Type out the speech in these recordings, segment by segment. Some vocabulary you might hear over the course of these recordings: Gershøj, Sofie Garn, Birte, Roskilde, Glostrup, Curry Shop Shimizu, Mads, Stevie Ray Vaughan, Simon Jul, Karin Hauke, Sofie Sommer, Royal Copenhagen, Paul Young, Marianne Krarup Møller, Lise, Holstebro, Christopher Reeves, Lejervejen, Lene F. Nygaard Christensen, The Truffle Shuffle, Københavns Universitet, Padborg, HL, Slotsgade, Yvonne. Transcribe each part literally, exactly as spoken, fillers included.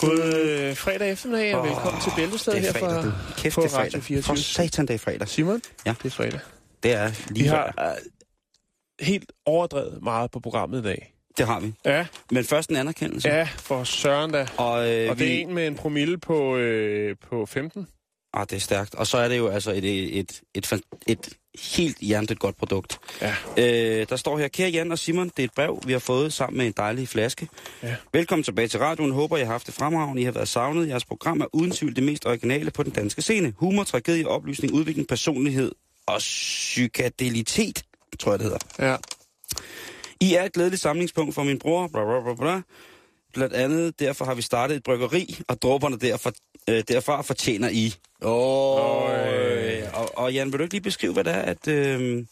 God fredag eftermiddag, og oh, velkommen til Bæltestedet her fra Kæft, det er fredag. fireogtyve. For satan, det er fredag. Simon, ja. Det er fredag. Det er lige vi fredag. Har uh, helt overdrevet meget på programmet i dag. Det har vi. Ja. Men først en anerkendelse. Ja, for Søren da. Og, øh, og det vi... er en med en promille på, øh, på femten. Ah, det er stærkt. Og så er det jo altså et, et, et, et, et helt hjertet godt produkt. Ja. Øh, der står her, kære Jan og Simon, det er et brev, vi har fået sammen med en dejlig flaske. Ja. Velkommen tilbage til radioen. Håber, I har haft det fremragende. I har været savnet. Jeres program er uden tvivl det mest originale på den danske scene. Humor, tragedie, oplysning, udvikling, personlighed og psykadelitet, tror jeg, det hedder. Ja. I er et glædeligt samlingspunkt for min bror. Bla, bla, bla, bla. Blandt andet, derfor har vi startet et bryggeri, og dråberne derfra, øh, derfra fortjener I. Åh, oh, øh. og, og Jan, vil du ikke lige beskrive, hvad det er? At, øh...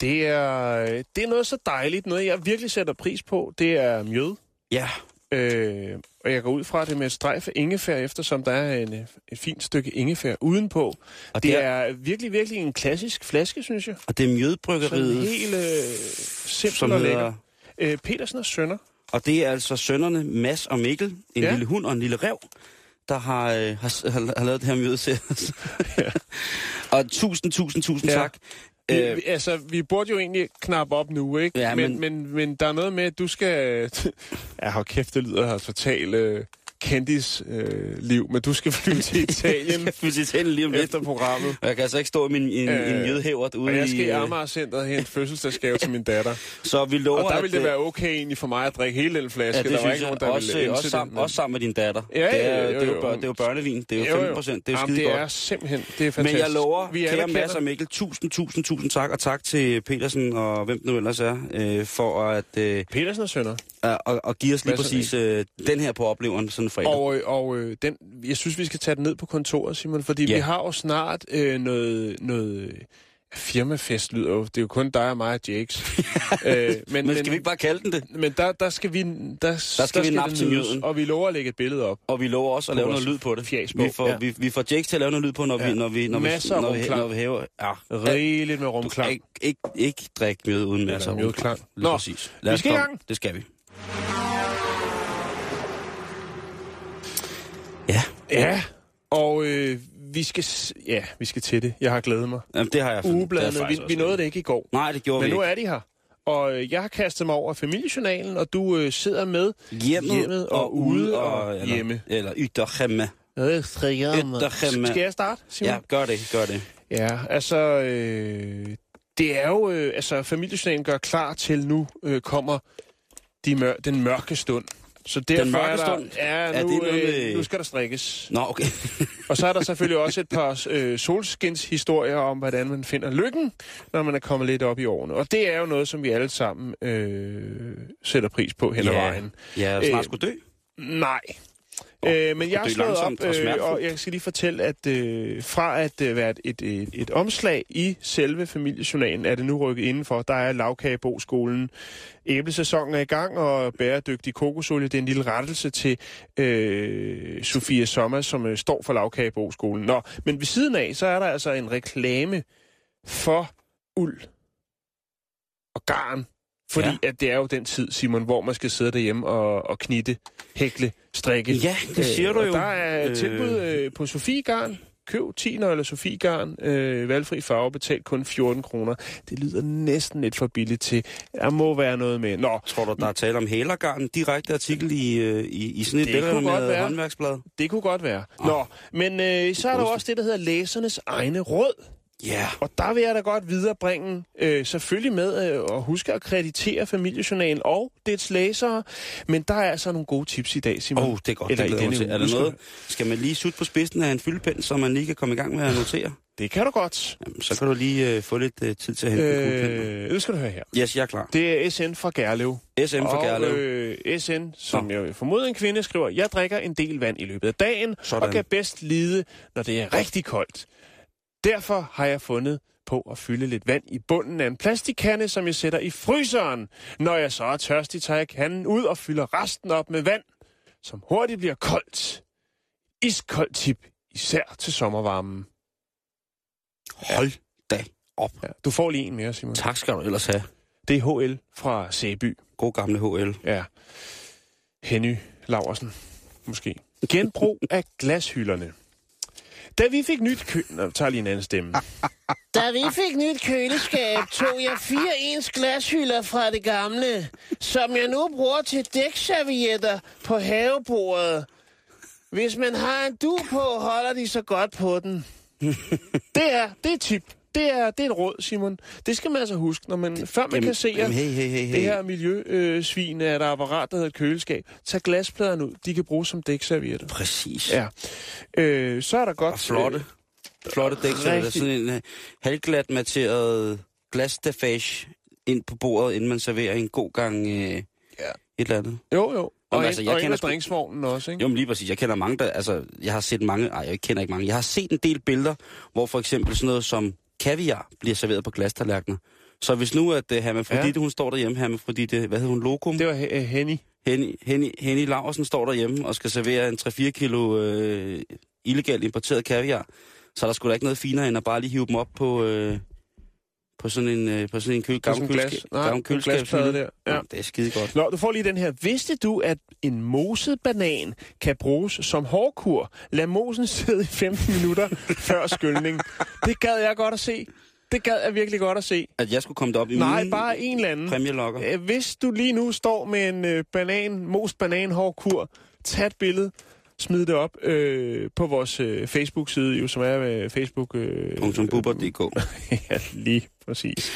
det, er det er noget så dejligt, noget jeg virkelig sætter pris på, det er mjød. Ja. Øh, og jeg går ud fra det med et strejf af ingefær, eftersom der er en, et fint stykke ingefær udenpå. Og det, det er, er virkelig, virkelig en klassisk flaske, synes jeg. Og det er mjødbryggeriet. Sådan helt øh, simpelt og lækker. Øh, Petersen og Sønner. Og det er altså sønnerne Mads og Mikkel, en ja. lille hund og en lille ræv, der har, øh, har, har, har lavet det her møde til os. Ja. Og tusind, tusind, tusind ja. tak. Vi, vi, altså, vi burde jo egentlig knappe op nu, ikke? Ja, men, men, men, men der er noget med, at du skal... ja, hold kæft, det lyder her totalt øh, kendis øh, liv, men du skal flyve til Italien. Jeg flyve til Italien lige om lidt. Efter programmet. Og jeg kan altså ikke stå i min en, øh, en mjødhævert ude i... Og jeg skal i Amagercenteret hente fødselsdagsgave til min datter. Så vi lover, og der ville det være okay egentlig for mig at drikke hele den flaske. Ja, det der synes jeg. Nogen, også, også, sammen, også sammen med din datter. Ja, ja, ja, ja, ja, det, er, jo, det, er jo, det er jo børnevin. Det er jo, jo, jo. femten procent. Det er jo skide godt. Det er simpelthen... Det er fantastisk. Men jeg lover, kære Mads og Mikkel, tusind, tusind, tusind tak. Og tak til Petersen og hvem det nu ellers er, øh, for at... Øh, Petersen og Sønner. Og, og, og give os lige præcis øh, den her på opleveren sådan en fredag. Og, og øh, den, jeg synes, vi skal tage den ned på kontoret, Simon, fordi yeah. vi har jo snart øh, noget, noget firmafest, lyder jo. Det er jo kun dig og mig og Jakes. øh, men, men skal men, vi ikke bare kalde den det? Men der, der skal vi der, der skal, der skal vi nappe til nyheden. Og vi lover at lægge et billede op. Og vi lover også at lave noget lyd på det. Fjæsbog. Vi får, ja. vi, vi får Jakes til at lave noget lyd på, når ja. vi når vi når masser vi når vi, når vi hæver. Ja, rigeligt med rumklang. Ikke ikke, ikke drikke mjød uden masser af rumklang. Nå, præcis. Lad vi skal i gang. Det skal vi. Ja. Ja, og øh, vi skal ja, vi skal til det. Jeg har glædet mig. Jamen, det har jeg. Ugebladene, vi, vi nåede det ikke i går. Nej, det gjorde men vi ikke. Men nu er de her. Og jeg har kastet mig over familiejournalen, og du øh, sidder med hjemmet, hjemmet og, og ude og, og eller, hjemme. Eller ytterhjemme. Ytterhjemme. Skal jeg starte, Simon? Ja, gør det, gør det. Ja, altså... Øh, det er jo... Øh, altså, familiejournalen gør klar til, nu øh, kommer de mør- den mørke stund. Så derfor er der, ja, nu, ja, med... øh, nu skal der strikkes. Nå, okay. Og så er der selvfølgelig også et par øh, solskinshistorier om, hvordan man finder lykken, når man er kommet lidt op i årene. Og det er jo noget, som vi alle sammen øh, sætter pris på hen ad yeah. vejen. Ja, og snart skulle dø. Nej. Oh, øh, men jeg har slået op, øh, og, og jeg skal lige fortælle, at øh, fra at øh, være et, et, et, et omslag i selve familiejournalen, er det nu rykket indenfor. Der er lavkageboskolen. Æblesæsonen er i gang, og bæredygtig kokosolie, det er en lille rettelse til øh, Sofie Sommer, som øh, står for lavkageboskolen. Nå, men ved siden af, så er der altså en reklame for uld og garn. Fordi ja. at det er jo den tid, Simon, hvor man skal sidde derhjemme og, og knitte, hækle, strikke. Ja, det siger øh, du jo. Der er øh... tilbud øh, på Sofie Garn. Køb ti eller Sofie Garn. Øh, valgfri farve, betalt kun fjorten kroner. Det lyder næsten lidt for billigt til. Der må være noget med. Nå. Tror du, der er tale om hælergarn? Direkte artikel i, øh, i, i sådan et velrenommeret håndværksblad? Det kunne godt være. Oh. Nå, men øh, så er der også det, der hedder læsernes egne råd. Yeah. Og der vil jeg da godt viderebringe, øh, selvfølgelig med øh, at huske at kreditere Familiejournalen og dets læsere, men der er altså nogle gode tips i dag, Simon. Åh, oh, det er godt. Eller det er, er der noget? Skal man lige sutte på spidsen af en fyldepen, så man lige kan komme i gang med at notere? Det kan du godt. Jamen, så kan du lige øh, få lidt øh, tid til at hente øh, den. Det skal du høre her. Yes, jeg er klar. Det er S N fra Gærlev. S N fra Gærlev. Øh, S N, som Nå. jeg formoder en kvinde, skriver, jeg drikker en del vand i løbet af dagen, Sådan. og kan bedst lide, når det er rigtig koldt. Derfor har jeg fundet på at fylde lidt vand i bunden af en plastikkande, som jeg sætter i fryseren. Når jeg så er tørstig, tager jeg kanden ud og fylder resten op med vand, som hurtigt bliver koldt. Iskoldt tip, især til sommervarmen. Hold da op. Ja, du får lige en mere, Simon. Tak skal du ellers have. Det er H L fra Sæby. God gamle H L. Ja. Henny Laversen, måske. Genbrug af glashylderne. Da vi fik nyt kø... Nå, tager lige en anden stemme. Da vi fik nyt køleskab, tog jeg fire ens glashylder fra det gamle, som jeg nu bruger til dækservietter på havebordet. Hvis man har en dug på, holder de så godt på den. Det er, det er tip. Det er, det er et råd, Simon. Det skal man altså huske, når man, før man jamen, kan se, at hey, hey, hey, hey. det her miljøsvin er der apparat, der hedder et køleskab. Tag glaspladerne ud. De kan bruges som dækservietter. Præcis. Ja. Øh, så er der godt... Og flotte. Øh, flotte dækservietter. Sådan en halvglat materet glasstaffage ind på bordet, inden man serverer en god gang øh, ja. et eller andet. Jo, jo. Og, og, altså, jeg og kender drinksvognen også, ikke? Jo, men lige præcis. Jeg kender mange, der... Altså, jeg har set mange... Ej, jeg kender ikke mange. Jeg har set en del billeder, hvor for eksempel sådan noget som... kaviar bliver serveret på glastallerkener. Så hvis nu, at uh, Hermafrodite, ja. hun står derhjemme, Hermafrodite, hvad hedder hun, Lokum? Det var uh, Henny. Henny, Henny, Henny Laversen står derhjemme og skal servere en tre fire kilo øh, illegalt importeret kaviar. Så er der sgu da ikke noget finere, end at bare lige hive dem op på, øh, på sådan en, øh, på sådan en køl, gammel køleskab. køleskabsplade der. Ja. Ja, det er skide godt. Nå, du får lige den her. Vidste du, at en moset banan kan bruges som hårkur? Lad mosen sidde i femten minutter før skyldning. Det gad jeg godt at se. Det gad jeg virkelig godt at se. At jeg skulle komme derop i Nej, bare en eller anden. Præmielokker. Hvis du lige nu står med en banan, most bananhårkur, tag et billede, smid det op øh, på vores øh, Facebook-side, jo, som er øh, facebook... Øh, punktum bubber punktum d k Ja, lige præcis.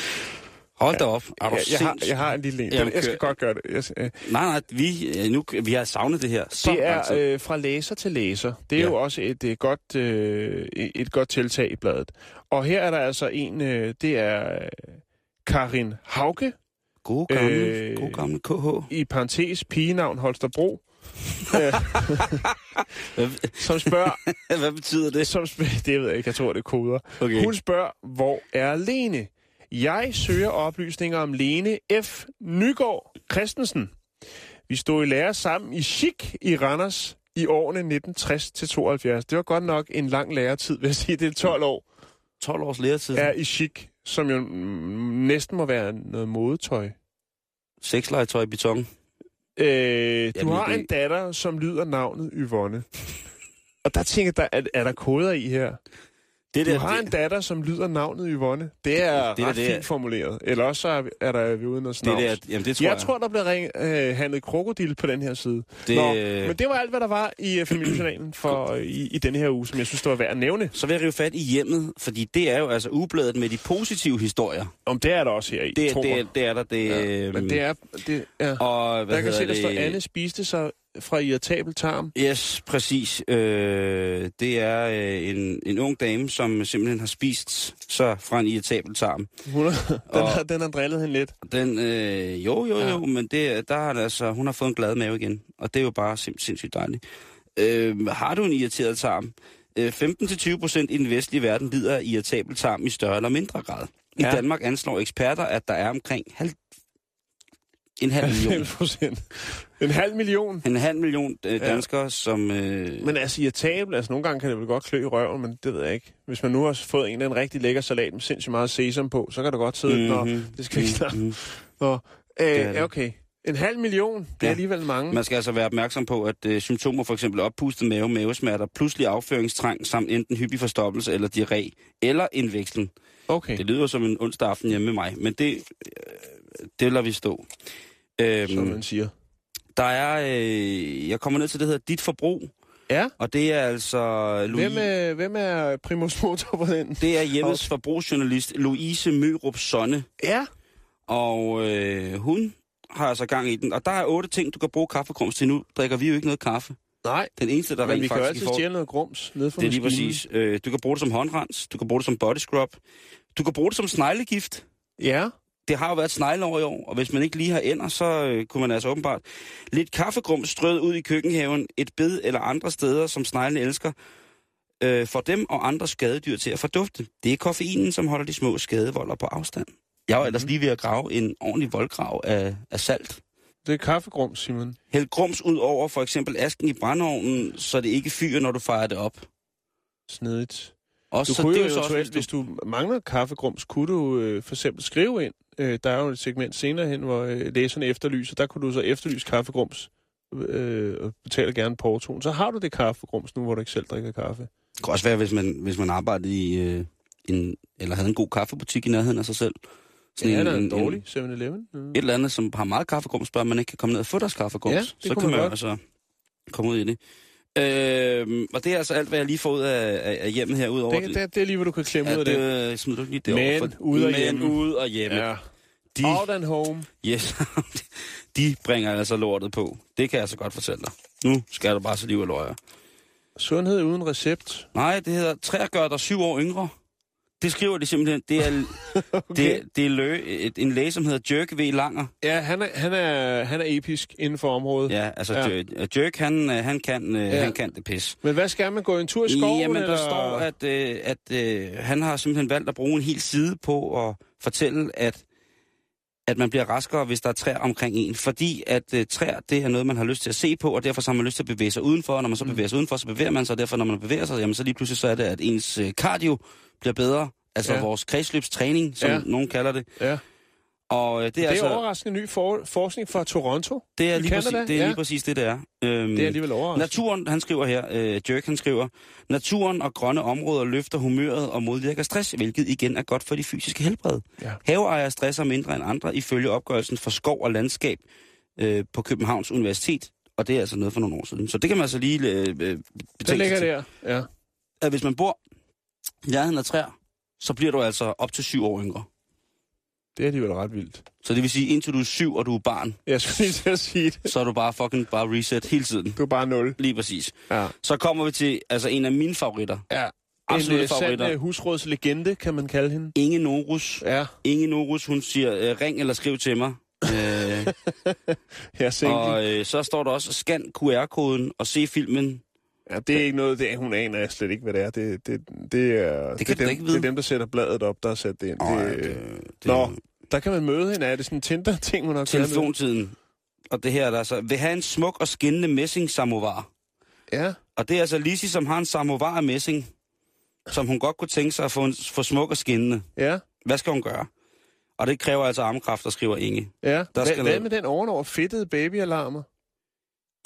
Hold da op. Er du ja, jeg, har, jeg har en lille en. Jamen, jeg skal godt gøre det. Jeg, øh. Nej, nej, vi, nu, vi har savnet det her. Så det er øh, fra læser til læser. Det er ja. jo også et, et, godt, øh, et godt tiltag i bladet. Og her er der altså en, øh, det er Karin Hauke. God gammel, øh, god gammel K H. I parentes, pigenavn Holstebro. Som spørger... Hvad betyder det? Som spørger, det ved jeg ikke, jeg tror, det er koder. Okay. Hun spørger, hvor er Lene? Jeg søger oplysninger om Lene F. Nygaard Christensen. Vi stod i lære sammen i Chic i Randers i årene nitten tres til tooghalvfjerds. Det var godt nok en lang læretid, vil jeg sige. Det er tolv år. tolv års læretid? Ja, i Chic, som jo næsten må være noget modetøj. Sexlegetøj i beton. Øh, du har en datter, som lyder navnet Yvonne. Og der tænker jeg, er, er der koder i her? Det der, du har det... en datter, som lyder navnet Yvonne. Det er det, ret det, fint er... formuleret. Eller også er, er der vi uden at snavs. Det der, jamen det tror jeg, jeg tror, der bliver ring, øh, handlet krokodil på den her side. Det... Nå, men det var alt, hvad der var i uh, Familiejournalen for, i, i denne her uge, som jeg synes, det var værd at nævne. Så vil jeg rive fat i hjemmet, fordi det er jo altså ubladet med de positive historier. Om det er der også her i, det, tror det, det er der, det... Ja, men det er... Det, ja. Og, hvad der kan se, der står, Anne spiste sig... fra irritabel tarm. Yes, præcis. Øh, det er øh, en, en ung dame, som simpelthen har spist sig fra en irritabel tarm. den, den har drillet hende lidt. Den, øh, jo, jo, jo, ja. men det, der har det, altså, hun har fået en glad mave igen. Og det er jo bare sind, sindssygt dejligt. Øh, har du en irriteret tarm? Øh, femten til tyve procent i den vestlige verden lider af irritabel tarm i større eller mindre grad. I ja. Danmark anslår eksperter, at der er omkring halvdelen En halv million. en halv million? En halv million øh, danskere, ja. som... Øh... Men altså irritabel, altså nogle gange kan det vel godt klø i røven, men det ved jeg ikke. Hvis man nu har fået en af en rigtig lækker salat med sindssygt meget sesam på, så kan det godt sidde, mm-hmm. når det skal ikke mm-hmm. Nå, øh, det det. okay. En halv million, det ja. er alligevel mange. Man skal altså være opmærksom på, at øh, symptomer for eksempel oppustet mave, mavesmerter, pludselig afføringstrang, samt enten hyppig forstoppelse eller diarré, eller en vekslen. Okay. Det lyder som en onsdag aften hjemme med mig, men det... Øh, Det lader vi stå. Øhm, Som man siger. Der er, øh, jeg kommer ned til det, der hedder dit forbrug. Ja. Og det er altså... Louis... Hvem, er, hvem er primus motor på den? Det er hjemmes forbrugsjournalist Louise Mørup Sonne. Ja. Og øh, hun har altså gang i den. Og der er otte ting, du kan bruge kaffegrums til nu. Drikker vi jo ikke noget kaffe. Nej, den eneste, der men vi kan jo altid stjæle noget grums ned fra maskinen. Det er lige præcis. Øh, du kan bruge det som håndrens, du kan bruge det som body scrub, du kan bruge det som sneglegift. Ja. Det har jo været snegleår i år, og hvis man ikke lige har ender, så øh, kunne man altså åbenbart. Lidt kaffegrums strøet ud i køkkenhaven, et bed eller andre steder, som sneglen elsker, øh, får dem og andre skadedyr til at fordufte. Det er koffeinen, som holder de små skadevolder på afstand. Jeg var ellers lige ved at grave en ordentlig voldgrav af, af salt. Det er kaffegrums, Simon. Hæld grums ud over for eksempel asken i brændeovnen, så det ikke fyrer, når du fejrer det op. Snedigt. Også, du så kunne det jo eventuelt, også, hvis, du... hvis du mangler kaffegrums, kunne du øh, for eksempel skrive ind. Øh, der er jo et segment senere hen, hvor øh, læserne efterlyser. Der kunne du så efterlyse kaffegrums øh, og betale gerne portoen. Så har du det kaffegrums nu, hvor du ikke selv drikker kaffe. Det kan også være, hvis man, hvis man arbejdede i øh, en, eller havde en god kaffebutik i nærheden af sig selv. Sådan ja, en, en dårlig syv eleven. Mm. Et eller andet, som har meget kaffegrums, bare man ikke kan komme ned og få deres kaffegrums. Ja, så kan man godt. Altså komme ud i det. Øh, og det er altså alt, hvad jeg lige får ud af, af hjemmet her, ud over det. Det, det, det er lige, hvad du kan klemme ja, ud af det. det. Smider du lige det men, over for, ude og men hjemme. ude og hjemme. Ja. De, Out and home. Yes. De bringer altså lortet på. Det kan jeg så godt fortælle dig. Nu skal du bare så liv og løjer. Sundhed uden recept? Nej, det hedder træer gør dig syv år yngre. Det skriver de simpelthen. Det er, okay. det, det er lø, et, en læge, som hedder Jerk V. Langer. Ja, han er, han er, han er episk inden for området. Ja, altså ja. Jerk, Jerk, han, han, kan, ja. han kan det pis. Men hvad skal man gå en tur i skoven? Jamen, der eller? står, at, øh, at øh, han har simpelthen valgt at bruge en hel side på at fortælle, at, at man bliver raskere, hvis der er træer omkring en. Fordi at øh, træer, det er noget, man har lyst til at se på, og derfor så har man lyst til at bevæge sig udenfor. Og når man så bevæger sig udenfor, så bevæger man sig. Og derfor, når man bevæger sig, jamen, så lige pludselig så er det, at ens øh, cardio... bliver bedre, altså ja. vores kredsløbstræning, som ja. nogen kalder det. Ja. Og øh, det er, det er altså, overraskende ny for, forskning fra Toronto. Det er, lige præcis det, det er ja. lige præcis det, det er. Øhm, det er alligevel overraskende. Naturen, han skriver her, øh, Jerk, han skriver, naturen og grønne områder løfter humøret og modvirker stress, hvilket igen er godt for de fysiske helbred. Ja. Haveejere stresser mindre end andre, ifølge opgørelsen for skov og landskab øh, på Københavns Universitet, og det er altså noget for nogle år siden. Så det kan man altså lige øh, betænke sig ligger til. Der, ja. At hvis man bor... nærheden af træer, så bliver du altså op til syv år yngre. Det er de vel ret vildt. Så det vil sige, indtil du er syv, og du er barn, jeg skulle lige til at sige det. Så er du bare fucking bare reset hele tiden. Du er bare nul. Lige præcis. Ja. Så kommer vi til altså en af mine favoritter. Ja. Absolutte en favoritter. Sand husrådslegende, kan man kalde hende. Inge Norus. Ja. Inge Norus, hun siger, ring eller skriv til mig. øh, jeg er og øh, så står der også, scan Q R-koden og se filmen. Ja, det er ikke noget, det, hun aner jeg slet ikke, hvad det er. Det, det, det, er, det, det, er, dem, det er dem, der sætter bladet op, der har sat det ind. Oh, det, det, det, nå, der kan man møde hende. Er det sådan en Tinder-ting, hun har kaldet? Telefontiden. Og det her, der så vil have en smuk og skinnende messing-samovar. Ja. Og det er altså Lise, som har en samovar af messing, som hun godt kunne tænke sig at få, en, få smuk og skinnende. Ja. Hvad skal hun gøre? Og det kræver altså armkræfter, skriver Inge. Ja. Der skal Hva, hvad med den ovenover fedtede babyalarmer?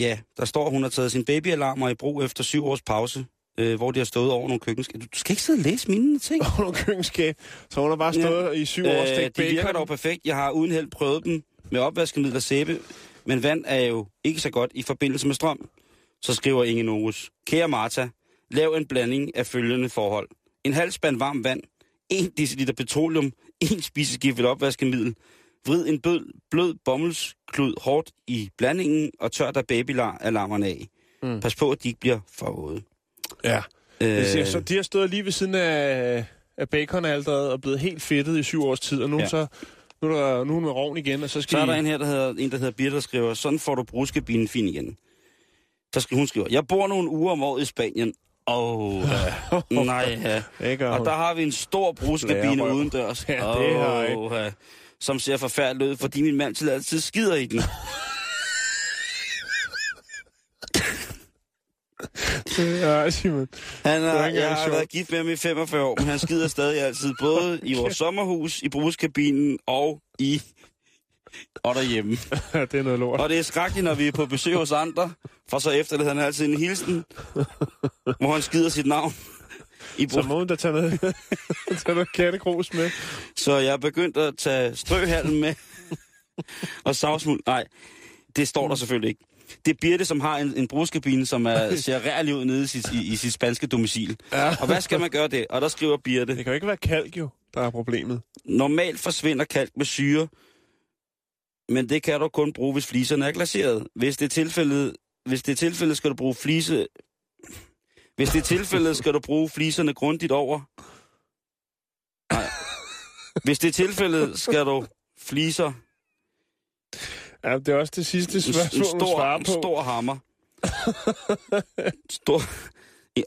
Ja, der står, at hun har taget sin babyalarmer i brug efter syv års pause, øh, hvor de har stået over nogle køkkenskab. Du skal ikke sidde og læse mine ting. Over nogle køkkenskab, så hun har bare stået ja. i syv øh, års stegt bacon. De virker dog perfekt. Jeg har uden held prøvet dem med opvaskemiddel og sæbe, men vand er jo ikke så godt i forbindelse med strøm. Så skriver Inge Norus. Kære Martha, lav en blanding af følgende forhold. En halv spand varmt vand, en deciliter petroleum, en spiseskift opvaskemiddel, vrid en bød, blød bomuldsklud hårdt i blandingen, og tør der babyalarmerne af. Mm. Pas på, at de ikke bliver for våde. Ja. Øh, siger, så de har stået lige ved siden af, af baconalderet og blevet helt fedtet i syv års tid, og nu, ja. så, nu, der, nu er hun med rovn igen, og så skal Så er I... der en her, der hedder, en, der hedder Birte, der skriver, sådan får du bruskebinen fin igen. Så skal hun skrive, jeg bor nogle uger om året i Spanien. Åh, oh, ja. nej, ja. Og der har vi en stor bruskebine udendørs. Ja, det har jeg ikke. Ja. Som ser forfærdeligt ud, fordi min mand til altid skider i den. Ja, Simon. Han har, jeg har været gift med ham i femogfyrre år, men han skider stadig altid, både i vores sommerhus, i brugskabinen og i... og derhjemme. Det er noget lort. Og det er skrækkeligt, når vi er på besøg hos andre, for så efterlader han altid en hilsen, hvor han skider sit navn. Så må hun da tage noget, tage noget kattegrus med. Så jeg er begyndt at tage strøhallen med og savsmuld. Nej, det står der selvfølgelig ikke. Det er Birte, som har en, en brugskabine, som er, ser rærlig ud nede i sit, i, i sit spanske domicil. Ja. Og hvad skal man gøre det? Og der skriver Birte... Det kan jo ikke være kalk, jo, der er problemet. Normalt forsvinder kalk med syre, men det kan du kun bruge, hvis fliserne er glaseret. Hvis det er tilfældet, hvis det er tilfældet skal du bruge flise... Hvis det er tilfældet, skal du bruge fliserne grundigt over. Nej. Hvis det er tilfældet, skal du fliser... Ja, det er også det sidste spørgsmål, en stor, du svarer på. En stor hammer. Stor.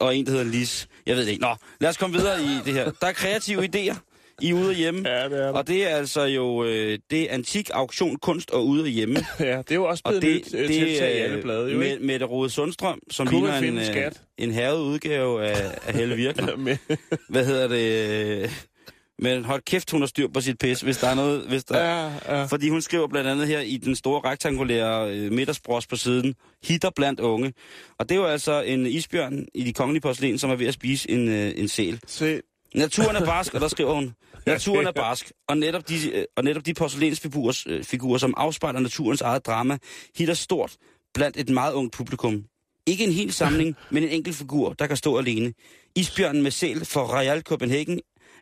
Og en, der hedder Lise. Jeg ved det ikke. Nå, lad os komme videre i det her. Der er kreative idéer i Ude og Hjemme. Ja, det er det. Og det er altså jo, det er antik, auktion, kunst og Ude og Hjemme. Ja, det er jo også blevet nyt tiltag i alle blade. Med, med det Rode Sundstrøm, som ligner en, en, en herret udgave af, af Helle Virkner. Hvad hedder det... Men hold kæft, hun har styr på sit pis, hvis der er noget... Hvis der... Ja, ja. Fordi hun skriver blandt andet her i den store rektangulære middagsbros på siden, hitter blandt unge. Og det er jo altså en isbjørn i De Kongelige Porcelæn, som er ved at spise en, en sæl. Se. Naturen er barsk, og der skriver hun, naturen er barsk, og netop de, og netop de porcelænsfigurer, figurer, som afspejler naturens eget drama, hitter stort blandt et meget ungt publikum. Ikke en hel samling, men en enkelt figur, der kan stå alene. Isbjørnen med sæl fra Royal Copenhagen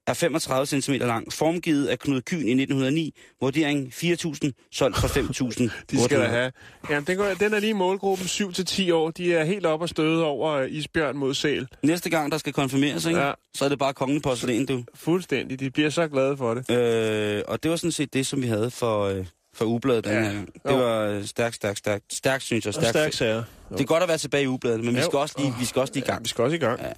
er femogtredive centimeter lang, formgivet af Knud Kyhn i nitten hundrede og ni, vurdering fire tusind, solgt for fem tusind. De skal der have. Jamen, den, går, den er lige målgruppen syv til ti år. De er helt op og støde over isbjørn mod sæl. Næste gang, der skal konfirmeres, ikke? Ja. Så er det bare kongen på porcelæn, du. Fuldstændig. De bliver så glade for det. Øh, og det var sådan set det, som vi havde for, øh, for ugebladet. Ja. Den det var stærkt, stærkt, stærkt. Stærkt, synes jeg. Stærkt, stærkt sager. Det er godt at være tilbage i ugebladet, men vi skal, også lige, vi skal også lige i gang. Ja, vi skal også i gang. Ja.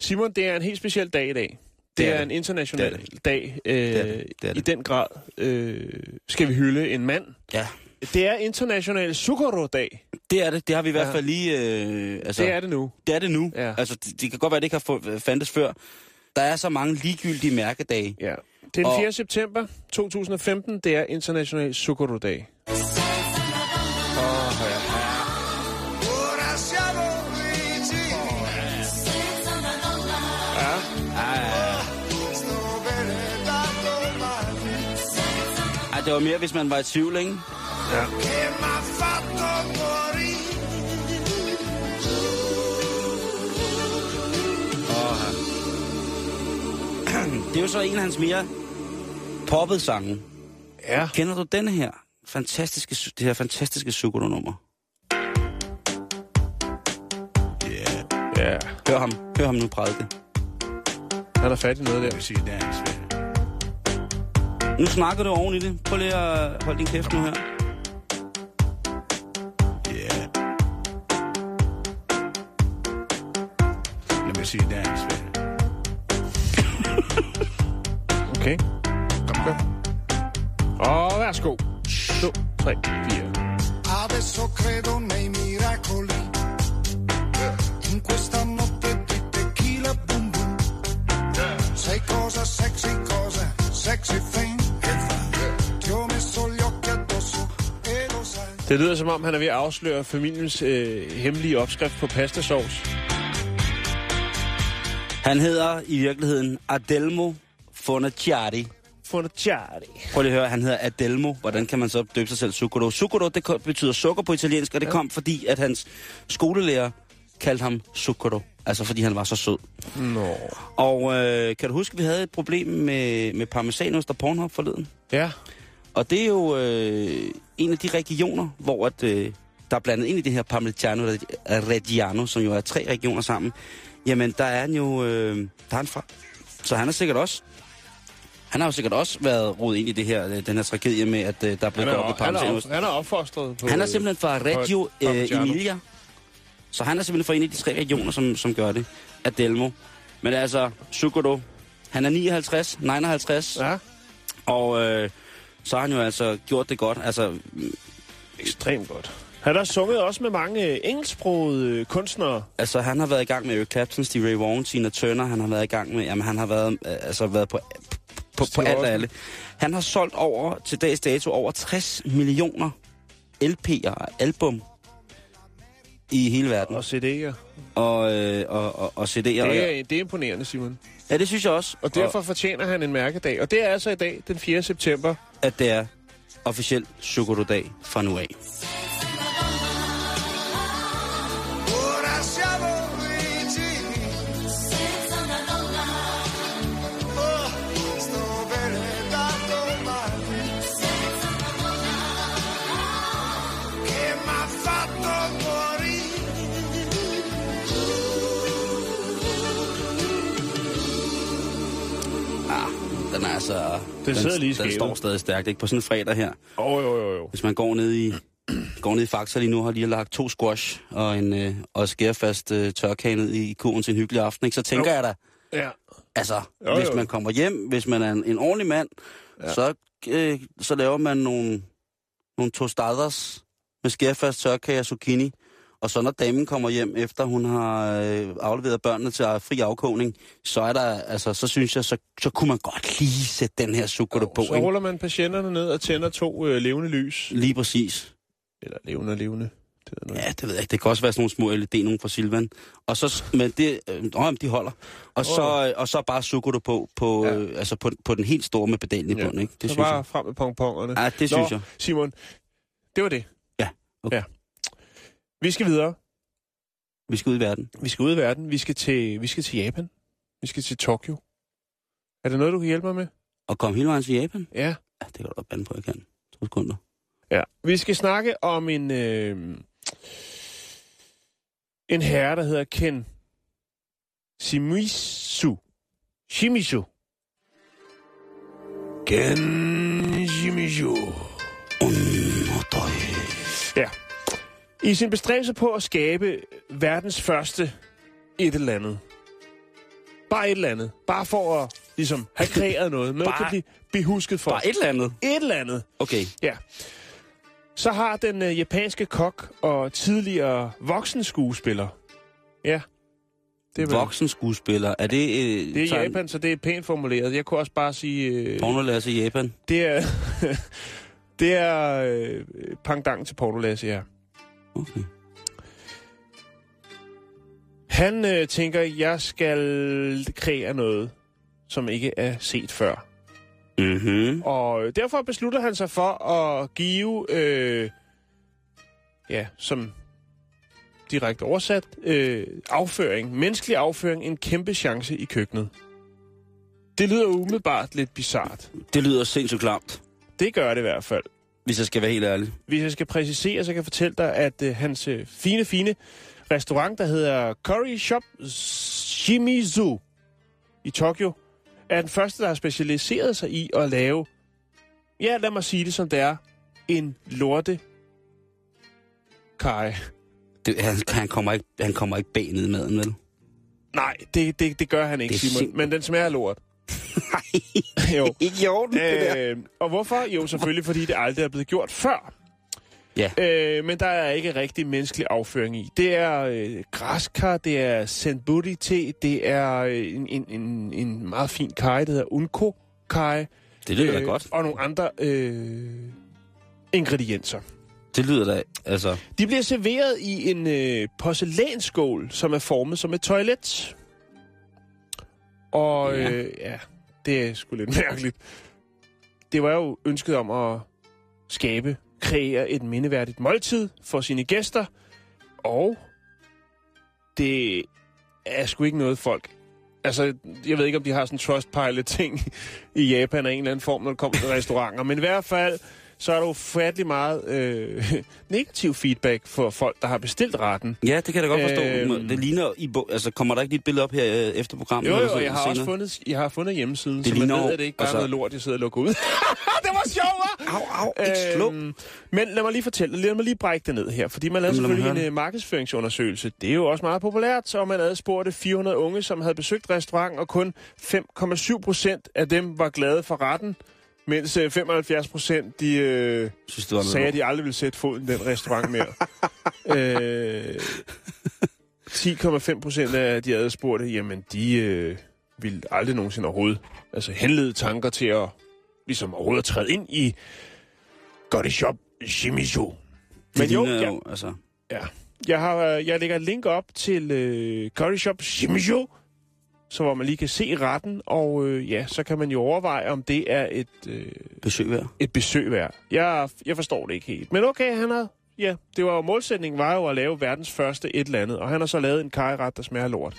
Simon, det er en helt speciel dag i dag. Det, det er, er en international det det. dag. Øh, det det. Det det. I den grad øh, skal vi hylde en mand. Ja. Det er international Zucchero-dag. Det er det. Det har vi i hvert fald lige... Øh, altså, det er det nu. Det er det nu. Ja. Altså, det, det kan godt være, det ikke har fandtes før. Der er så mange ligegyldige mærkedage. Ja. Den fjerde Og... september to tusind og femten, det er international Zucchero-dag. Det var mere, hvis man var i tvivl, ikke? Ja. Det er jo så en af hans mere poppede sange. Ja. Kender du denne her? Fantastiske, det her fantastiske Zucchero-nummer. Yeah. Yeah. Hør ham. Hør ham nu prædike. Er der fat i noget der? Jeg vil sige, det er en svær. Nu snakker du oven i det. Prøv lige at holde din kæft nu her. Yeah. Let me see you dance, man. Okay. Kom, kom. Og værsgo. to, tre, fire. Adesso credo nei miracoli. In questa notte di tequila boom boom. Sei cosa sexy, cosa sexy thing. Det lyder som om, han er ved at afsløre familiens øh, hemmelige opskrift på pastasauce. Han hedder i virkeligheden Adelmo Fonacciari. Fonacciari. Prøv lige at høre, han hedder Adelmo. Hvordan kan man så døbe sig selv Zucchero? Zucchero, det betyder sukker på italiensk, og det ja. kom fordi, at hans skolelærer kaldte ham Zucchero. Altså fordi han var så sød. Nå. Og øh, kan du huske, vi havde et problem med, med parmesanost og Pornhub forleden? Ja. Og det er jo øh, en af de regioner, hvor at, øh, der er blandet ind i det her Parmigiano Reggiano, som jo er tre regioner sammen. Jamen, der er han jo... Øh, der er fra. Så han har sikkert også... Han har jo sikkert også været rodet ind i det her, øh, den her tragedie med, at øh, der er blevet gået op med Parmigiano. Han er opfostret på... Han er simpelthen fra Reggio øh, Emilia. Så han er simpelthen fra en af de tre regioner, som, som gør det. Adelmo. Men altså, Zucchero. Han er nioghalvtreds, nioghalvtreds. Ja. Og... Øh, så har han jo altså gjort det godt, altså... Ekstremt godt. Han har sunget også med mange engelsksprogede kunstnere. Altså, han har været i gang med Eric Clapton, Stevie Ray Vaughan, Tina Turner, han har været i gang med... Jamen, han har været, altså, været på, på, på alt og alle. Han har solgt over, til dags dato, over tres millioner L P'er og album i hele verden. Og C D'er. Og, øh, og, og, og C D'er. Det er, det er imponerende, Simon. Ja, det synes jeg også. Og derfor og... fortjener han en mærkedag. Og det er altså i dag, den fjerde september. At det er officielt Zucchero-dag fra nu af. Altså, det sidder lige i skævet. Den står stadig stærkt, ikke? På sådan en fredag her. Oh, jo, jo, jo. Hvis man går ned i, går ned i Fakta lige nu, har lige lagt to squash og en øh, og skærefast øh, tørkage ned i kurven til en hyggelig aften, ikke? Så tænker jo. Jeg da, ja. Altså, jo, hvis jo. Man kommer hjem, hvis man er en, en ordentlig mand, ja. så, øh, så laver man nogle, nogle tostadas med skærefast tørkage og zucchini. Og så når damen kommer hjem, efter hun har øh, afleveret børnene til fri afkogning, så er der, altså, så synes jeg, så, så kunne man godt lige sætte den her zucchero på. Så ruller man patienterne ned og tænder to øh, levende lys. Lige præcis. Eller levende og levende. Det er noget. Ja, det ved jeg ikke. Det kan også være sådan nogle små L E D, nogle fra Silvan. Og så, men det, øh, øh, de holder. Og, oh. så, øh, og så bare zucchero på, på, ja. øh, altså på, på den helt store med pedalen i bunden, ja. Ikke? Det så synes bare jeg. Frem med pongpongerne. Ja, det Nå, synes jeg. Simon, det var det. Ja, okay. Ja. Vi skal videre. Vi skal ud i verden. Vi skal ud i verden. Vi skal til, vi skal til Japan. Vi skal til Tokyo. Er der noget, du kan hjælpe mig med? Og komme hele vejen til Japan? Ja. Ja, det kan du da bande på, jeg kan. To sekunder. Ja. Vi skal snakke om en, øh, en herre, der hedder Ken Shimizu. Shimizu. Ken Shimizu. Ja. I sin bestræbelse på at skabe verdens første et eller andet. Bare et eller andet. Bare for at ligesom, have kreeret noget. Noget kan blive behusket for. Bare et eller andet? Et eller andet. Okay. Ja. Så har den øh, japanske kok og tidligere voksenskuespiller. Ja. Det er voksenskuespiller. Er det... Øh, det er sådan... Japan, så det er pænt formuleret. Jeg kunne også bare sige... Øh, Pornolæse i Japan. Det er... det er øh, pangdang til pornolæse, ja. Okay. Han øh, tænker, jeg skal kreere noget, som ikke er set før. Mm-hmm. Og derfor beslutter han sig for at give, øh, ja, som direkte oversat, øh, afføring, menneskelig afføring, en kæmpe chance i køkkenet. Det lyder umiddelbart lidt bizart. Det lyder sindssygt klamt. Det gør det i hvert fald. Hvis jeg skal være helt ærlig. Hvis jeg skal præcisere, så kan jeg fortælle dig, at øh, hans øh, fine, fine restaurant, der hedder Curry Shop Shimizu i Tokyo, er den første, der har specialiseret sig i at lave, ja, lad mig sige det som det er, en lorte karry. Han, han kommer ikke, han kommer ikke bag ned i maden, vel? Nej, det, det, det gør han ikke, Simon. Sim- men den smager lort. Nej, jo. Ikke i orden, øh, det der. Og hvorfor? Jo, selvfølgelig, fordi det aldrig er blevet gjort før. Ja. Øh, men der er ikke rigtig menneskelig afføring i. Det er øh, græskar, det er senburi-te, det er øh, en, en, en meget fin karry, der hedder unko-karry. Det lyder øh, da godt. Og nogle andre øh, ingredienser. Det lyder da, altså... De bliver serveret i en øh, porcelænsskål, som er formet som et toilet. Og ja. Øh, ja, det er sgu lidt mærkeligt. Det var jo ønsket om at skabe, kreere et mindeværdigt måltid for sine gæster. Og det er sgu ikke noget folk... Altså, jeg ved ikke, om de har sådan en Trustpilot-ting i Japan af en eller anden form, når det kommer til restauranter. Men i hvert fald, så er der ufattelig meget øh, negativ feedback for folk, der har bestilt retten. Ja, det kan jeg da godt forstå. Æm... Det ligner i bo... Altså, kommer der ikke lige et billede op her øh, efter programmet? Jo, jo, og jeg har senere? også fundet, jeg har fundet hjemmesiden, det så man ligner... ved, at det ikke bare altså... noget lort, jeg sidder og lukker ud. Det var sjovt, hva'? Au, au, ikke slå. Æm... Men lad mig lige fortælle, lad mig lige brække det ned her, fordi man lavede Jamen, selvfølgelig en markedsføringsundersøgelse. Det er jo også meget populært, så man adspurgte fire hundrede unge, som havde besøgt restauranten, og kun fem komma syv procent af dem var glade for retten. Mens femoghalvfjerds procent, de øh, synes, sagde, at de aldrig ville sætte foden i den restaurant mere. øh, ti komma fem procent af de adspurgte, jamen de øh, ville aldrig nogensinde overhovedet altså, henlede tanker til at ligesom, overhovedet træde ind i Curry Shop Shimizu. Men jo, jeg, altså. ja, jeg, har, jeg lægger et link op til øh, Curry Shop Shimizu så hvor man lige kan se retten, og øh, ja, så kan man jo overveje, om det er et... Øh, besøg værd. Et besøg værd. Jeg, jeg forstår det ikke helt. Men okay, han har... Ja, det var jo målsætningen, var jo at lave verdens første et eller andet, og han har så lavet en karryret, der smager lort.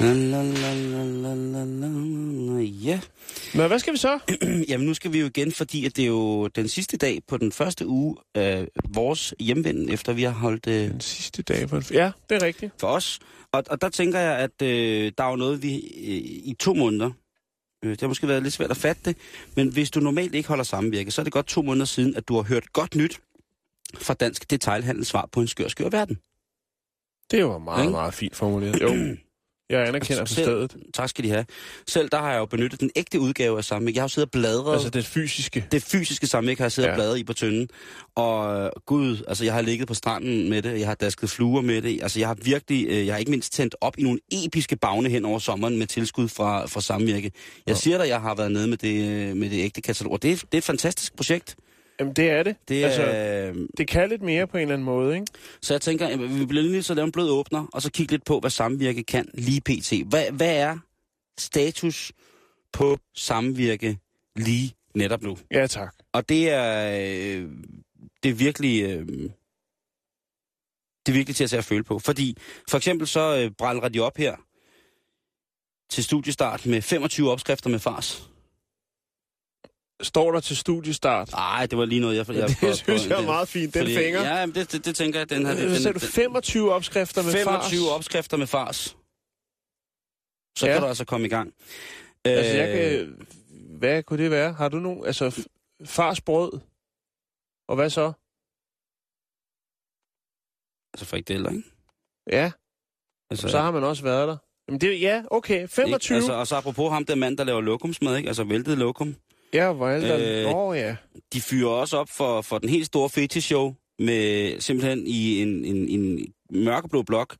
La, la, la, la, la, la. Ja. Men hvad skal vi så? Jamen nu skal vi jo igen, fordi at det er jo den sidste dag på den første uge af vores hjemvenden, efter vi har holdt... Øh... Den sidste dag på den... Ja, det er rigtigt. For os. Og, og der tænker jeg, at øh, der er jo noget, vi øh, i to måneder... Øh, det har måske været lidt svært at fatte det, men hvis du normalt ikke holder sammenvirke, så er det godt to måneder siden, at du har hørt godt nyt fra Dansk Detailhandels svar på en skør, skør verden. Det var meget, ja, meget fint formuleret. Jo. Jeg anerkender selv, på stedet. Tak skal de have. Selv der har jeg jo benyttet den ægte udgave af samvirke. Jeg har jo siddet og bladret. Altså det fysiske. Det fysiske samvirke har jeg siddet, ja, og bladret i på tønden. Og gud, altså jeg har ligget på stranden med det. Jeg har dasket fluer med det. Altså jeg har virkelig, jeg har ikke mindst tændt op i nogle episke bagne hen over sommeren med tilskud fra, fra samvirke. Jeg siger dig, jeg har været nede med det, med det ægte katalog. Det er, det er et fantastisk projekt. Jamen, det er det. Det, altså, øh... det kan lidt mere på en eller anden måde, ikke? Så jeg tænker, at vi bliver lige så lave en blød åbner, og så kigge lidt på, hvad samvirke kan lige pt. Hvad, hvad er status på samvirke lige netop nu? Ja, tak. Og det er, øh, det er virkelig... Øh... Det er virkelig til at tage at føle på. Fordi, for eksempel så øh, brænder de op her til studiestart med femogtyve opskrifter med fars. Står der til studiestart? Nej, det var lige noget, jeg... jeg det prøvede, synes jeg er meget fint, den fordi, fænger. Ja, men det, det, det tænker jeg, den her... Den, så ser du femogtyve opskrifter med fars? femogtyve opskrifter med fars. Så ja, kan du altså komme i gang. Altså, jeg kan... Hvad kunne det være? Har du nogen... Altså, fars brød? Og hvad så? Altså, frikadeller, ikke? Ja. Altså, så har man også været der. Jamen, det, ja, okay, femogtyve. Altså, og så apropos ham, den mand, der laver lokumsmad, ikke? Altså, væltet lokum. Ja, hvor alt øh, oh, ja. De fyrer også op for, for den helt store fetishow med simpelthen i en, en, en mørkeblå blok.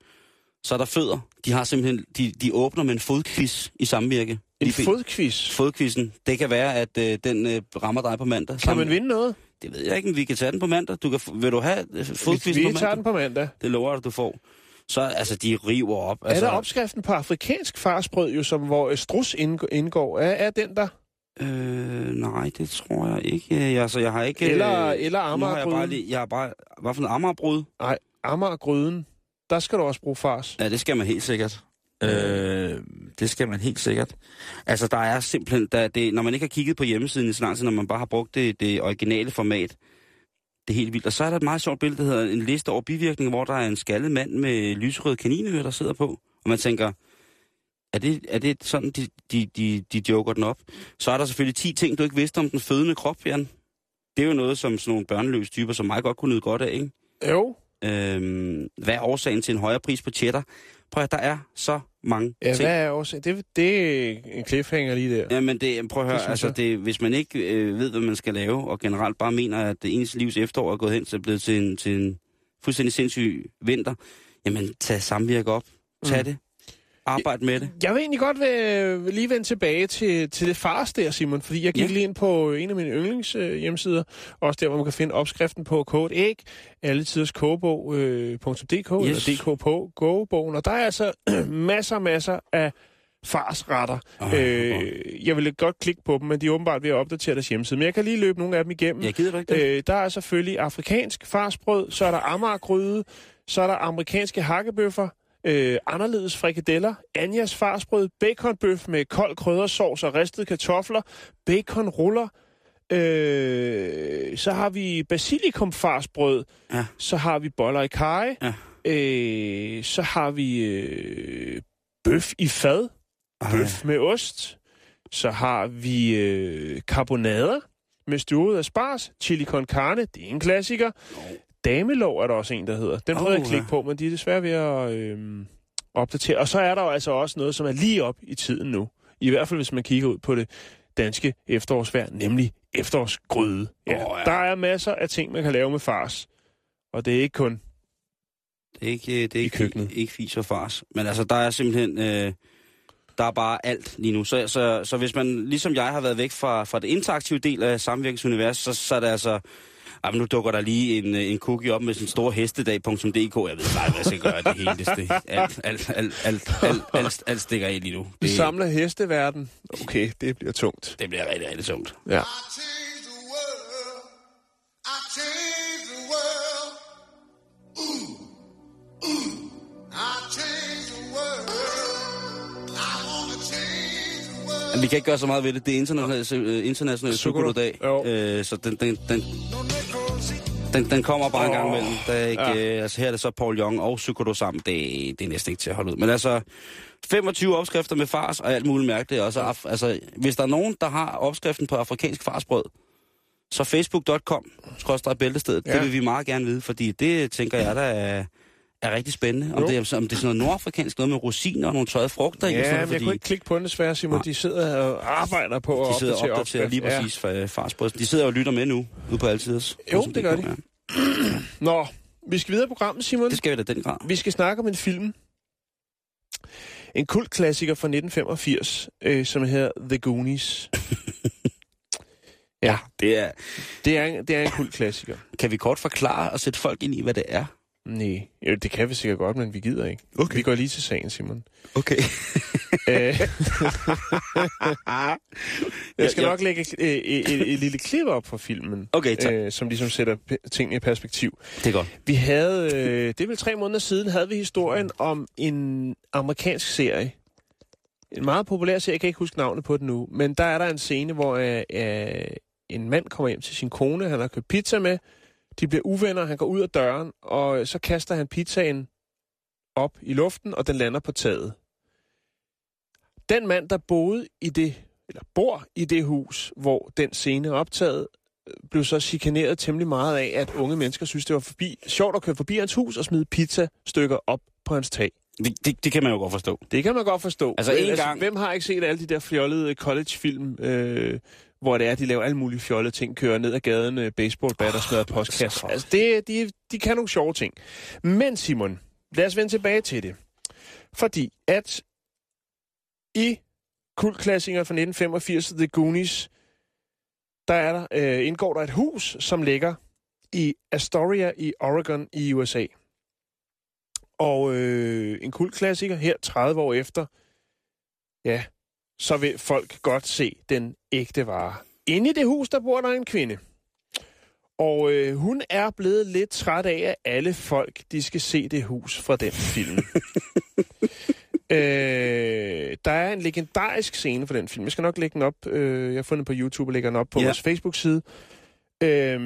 Så er der fødder. De har simpelthen, de, de åbner med en fodquiz i samvirke. En de, fodquiz? Fodquizen. Det kan være, at øh, den øh, rammer dig på mandag. Kan man vinde noget? Det ved jeg ikke, men vi kan tage den på mandag. Du kan, vil du have fodquizen vi, vi på mandag? Vi tager den på mandag. Det lover at du får. Så altså, de river op. Altså, er der opskriften på afrikansk farsbrød, jo, som, hvor strus indgår? Er, er den der? Øh, nej, det tror jeg ikke. Jeg, altså, jeg har ikke... Eller, øh, eller Amagergryden. Jeg, lige, jeg har bare... Hvad for en Amagergrød? Nej, Amagergryden. Der skal du også bruge fars. Ja, det skal man helt sikkert. Øh, det skal man helt sikkert. Altså, der er simpelthen... Der, det, når man ikke har kigget på hjemmesiden i så lang tid, når man bare har brugt det, det originale format, det er helt vildt. Og så er der et meget sjovt billede, der hedder en liste over bivirkninger, hvor der er en skaldet mand med lyserøde kaninehører, der sidder på. Og man tænker... Er det, er det sådan, de, de, de, de joker den op? Så er der selvfølgelig ti ting, du ikke vidste om den fødende krop, Jan. Det er jo noget, som sådan nogle børneløse typer, som mig godt kunne nyde godt af, ikke? Jo. Øhm, hvad er årsagen til en højere pris på cheddar? Prøv at der er så mange ja, ting. Ja, hvad er årsagen? Det, det er en cliffhanger lige der. Ja, men det, prøv at høre, det altså, det, hvis man ikke øh, ved, hvad man skal lave, og generelt bare mener, at det ens livs efterår er gået hen, så er blevet til en, til en fuldstændig sindssyg vinter, jamen, tag samvirke op. Tag mm. det. Arbejde med det. Jeg vil egentlig godt vil lige vende tilbage til, til det fars der, Simon, fordi jeg gik ja. lige ind på en af mine yndlings øh, hjemmesider, også der, hvor man kan finde opskriften på kogt æg, alletiderskogebog punktum d k, øh, yes. eller D K på kogebogen, og der er altså masser masser af farsretter. Oh, øh, oh. Jeg ville godt klikke på dem, men de er åbenbart ved at opdatere deres hjemmeside, men jeg kan lige løbe nogle af dem igennem. Jeg gider ikke det. Øh, der er selvfølgelig afrikansk farsbrød, så er der amagergryde, så er der amerikanske hakkebøffer, Øh, anderledes frikadeller, Anjas farsbrød, baconbøf med kold kryddersovs og ristede kartofler, baconruller, øh, så har vi basilikumfarsbrød, ja. Så har vi boller i karry, ja. øh, så har vi øh, bøf i fad, Ej. bøf med ost, så har vi øh, karbonader med støvet asparges, chili con carne, det er en klassiker. Damelov er der også en, der hedder. Den prøvede oh, jeg at klikke på, men de er desværre ved at øh, opdatere. Og så er der jo altså også noget, som er lige op i tiden nu. I hvert fald, hvis man kigger ud på det danske efterårsvejr, nemlig efterårsgryde. Ja, oh, ja. Der er masser af ting, man kan lave med fars. Og det er ikke kun Det er ikke, det er ikke, ikke, ikke fis og fars. Men altså, der er simpelthen... Øh, der er bare alt lige nu. Så, så, så hvis man, ligesom jeg, har været væk fra, fra det interaktive del af Samvirkes univers, så, så er det altså... Jamen, nu dukker der lige en, en cookie op med sådan en stor hestedag punktum d k. Jeg ved bare, hvad jeg skal gøre det hele. Det alt, alt, alt, alt, alt, alt, alt stikker af lige nu. Det... Du samler hesteverden. Okay, det bliver tungt. Det bliver rigtig, rigtig tungt. Ja. Vi kan ikke gøre så meget ved det. Det er internationale, internationale Zucchero-dag. Øh, så den, den, den, den, den kommer bare oh. en gang imellem. Der er ikke, ja. øh, altså her er det så Paul Young og Zucchero sammen. Det, det er næsten ikke til at holde ud. Men altså, femogtyve opskrifter med fars og alt muligt mærke. Det er også af, altså, hvis der er nogen, der har opskriften på afrikansk farsbrød, så facebook punktum com skråstreg bæltestedet. Ja. Det vil vi meget gerne vide, fordi det, tænker jeg, der er... er rigtig spændende. Om det, er, om det er sådan noget nordafrikansk, noget med rosiner og nogle tørrede frugter. Ja, sådan, men fordi... jeg kunne ikke klikke på den desværre, Simon. De sidder og arbejder på at opdatere. De sidder og opdaterer lige præcis ja. farsbrødet. De sidder og lytter med nu, ude på Altiders. Jo, det gør de. Ja. Nå, vi skal videre i programmet, Simon. Det skal vi da den grad. Vi skal snakke om en film. En kultklassiker fra nitten femogfirs, øh, som hedder The Goonies. Ja, det er... Det er en, det er en kultklassiker. Kan vi kort forklare og sætte folk ind i, hvad det er? Nej, det kan vi sikkert godt, men vi gider ikke. Okay. Vi går lige til sagen, Simon. Okay. Æh, jeg skal ja, ja. nok lægge et, et, et, et lille klip op fra filmen, okay, øh, som ligesom sætter tingene i perspektiv. Det er godt. Vi havde, øh, det er vel tre måneder siden, havde vi historien om en amerikansk serie. En meget populær serie, jeg kan ikke huske navnet på den nu, men der er der en scene, hvor øh, øh, en mand kommer hjem til sin kone, han har købt pizza med. De bliver uvenner, han går ud af døren, og så kaster han pizzaen op i luften, og den lander på taget. Den mand, der boede i det, eller bor i det hus, hvor den scene er optaget, blev så chikaneret temmelig meget af, at unge mennesker synes, det var forbi, sjovt at køre forbi hans hus og smide pizzastykker op på hans tag. Det, det, det kan man jo godt forstå. Det kan man godt forstå. Altså, en altså, gang... Hvem har ikke set alle de der fjollede collegefilm, øh, hvor det er, de laver alle mulige fjollede ting, kører ned ad gaden, baseballbat og smadrer postkasser. Altså, det, de, de kan nogle sjove ting. Men Simon, lad os vende tilbage til det. Fordi at i kultklassiker fra nitten femogfirs, The Goonies, der, er der øh, indgår der et hus, som ligger i Astoria i Oregon i U S A. Og øh, en kultklassiker her tredive år efter, ja, så vil folk godt se den ægte vare. Inde i det hus, der bor der en kvinde. Og øh, hun er blevet lidt træt af, at alle folk, de skal se det hus fra den film. øh, der er en legendarisk scene fra den film. Jeg skal nok lægge den op. Øh, jeg har fundet på YouTube og lægger den op på ja. vores Facebook-side. Øh,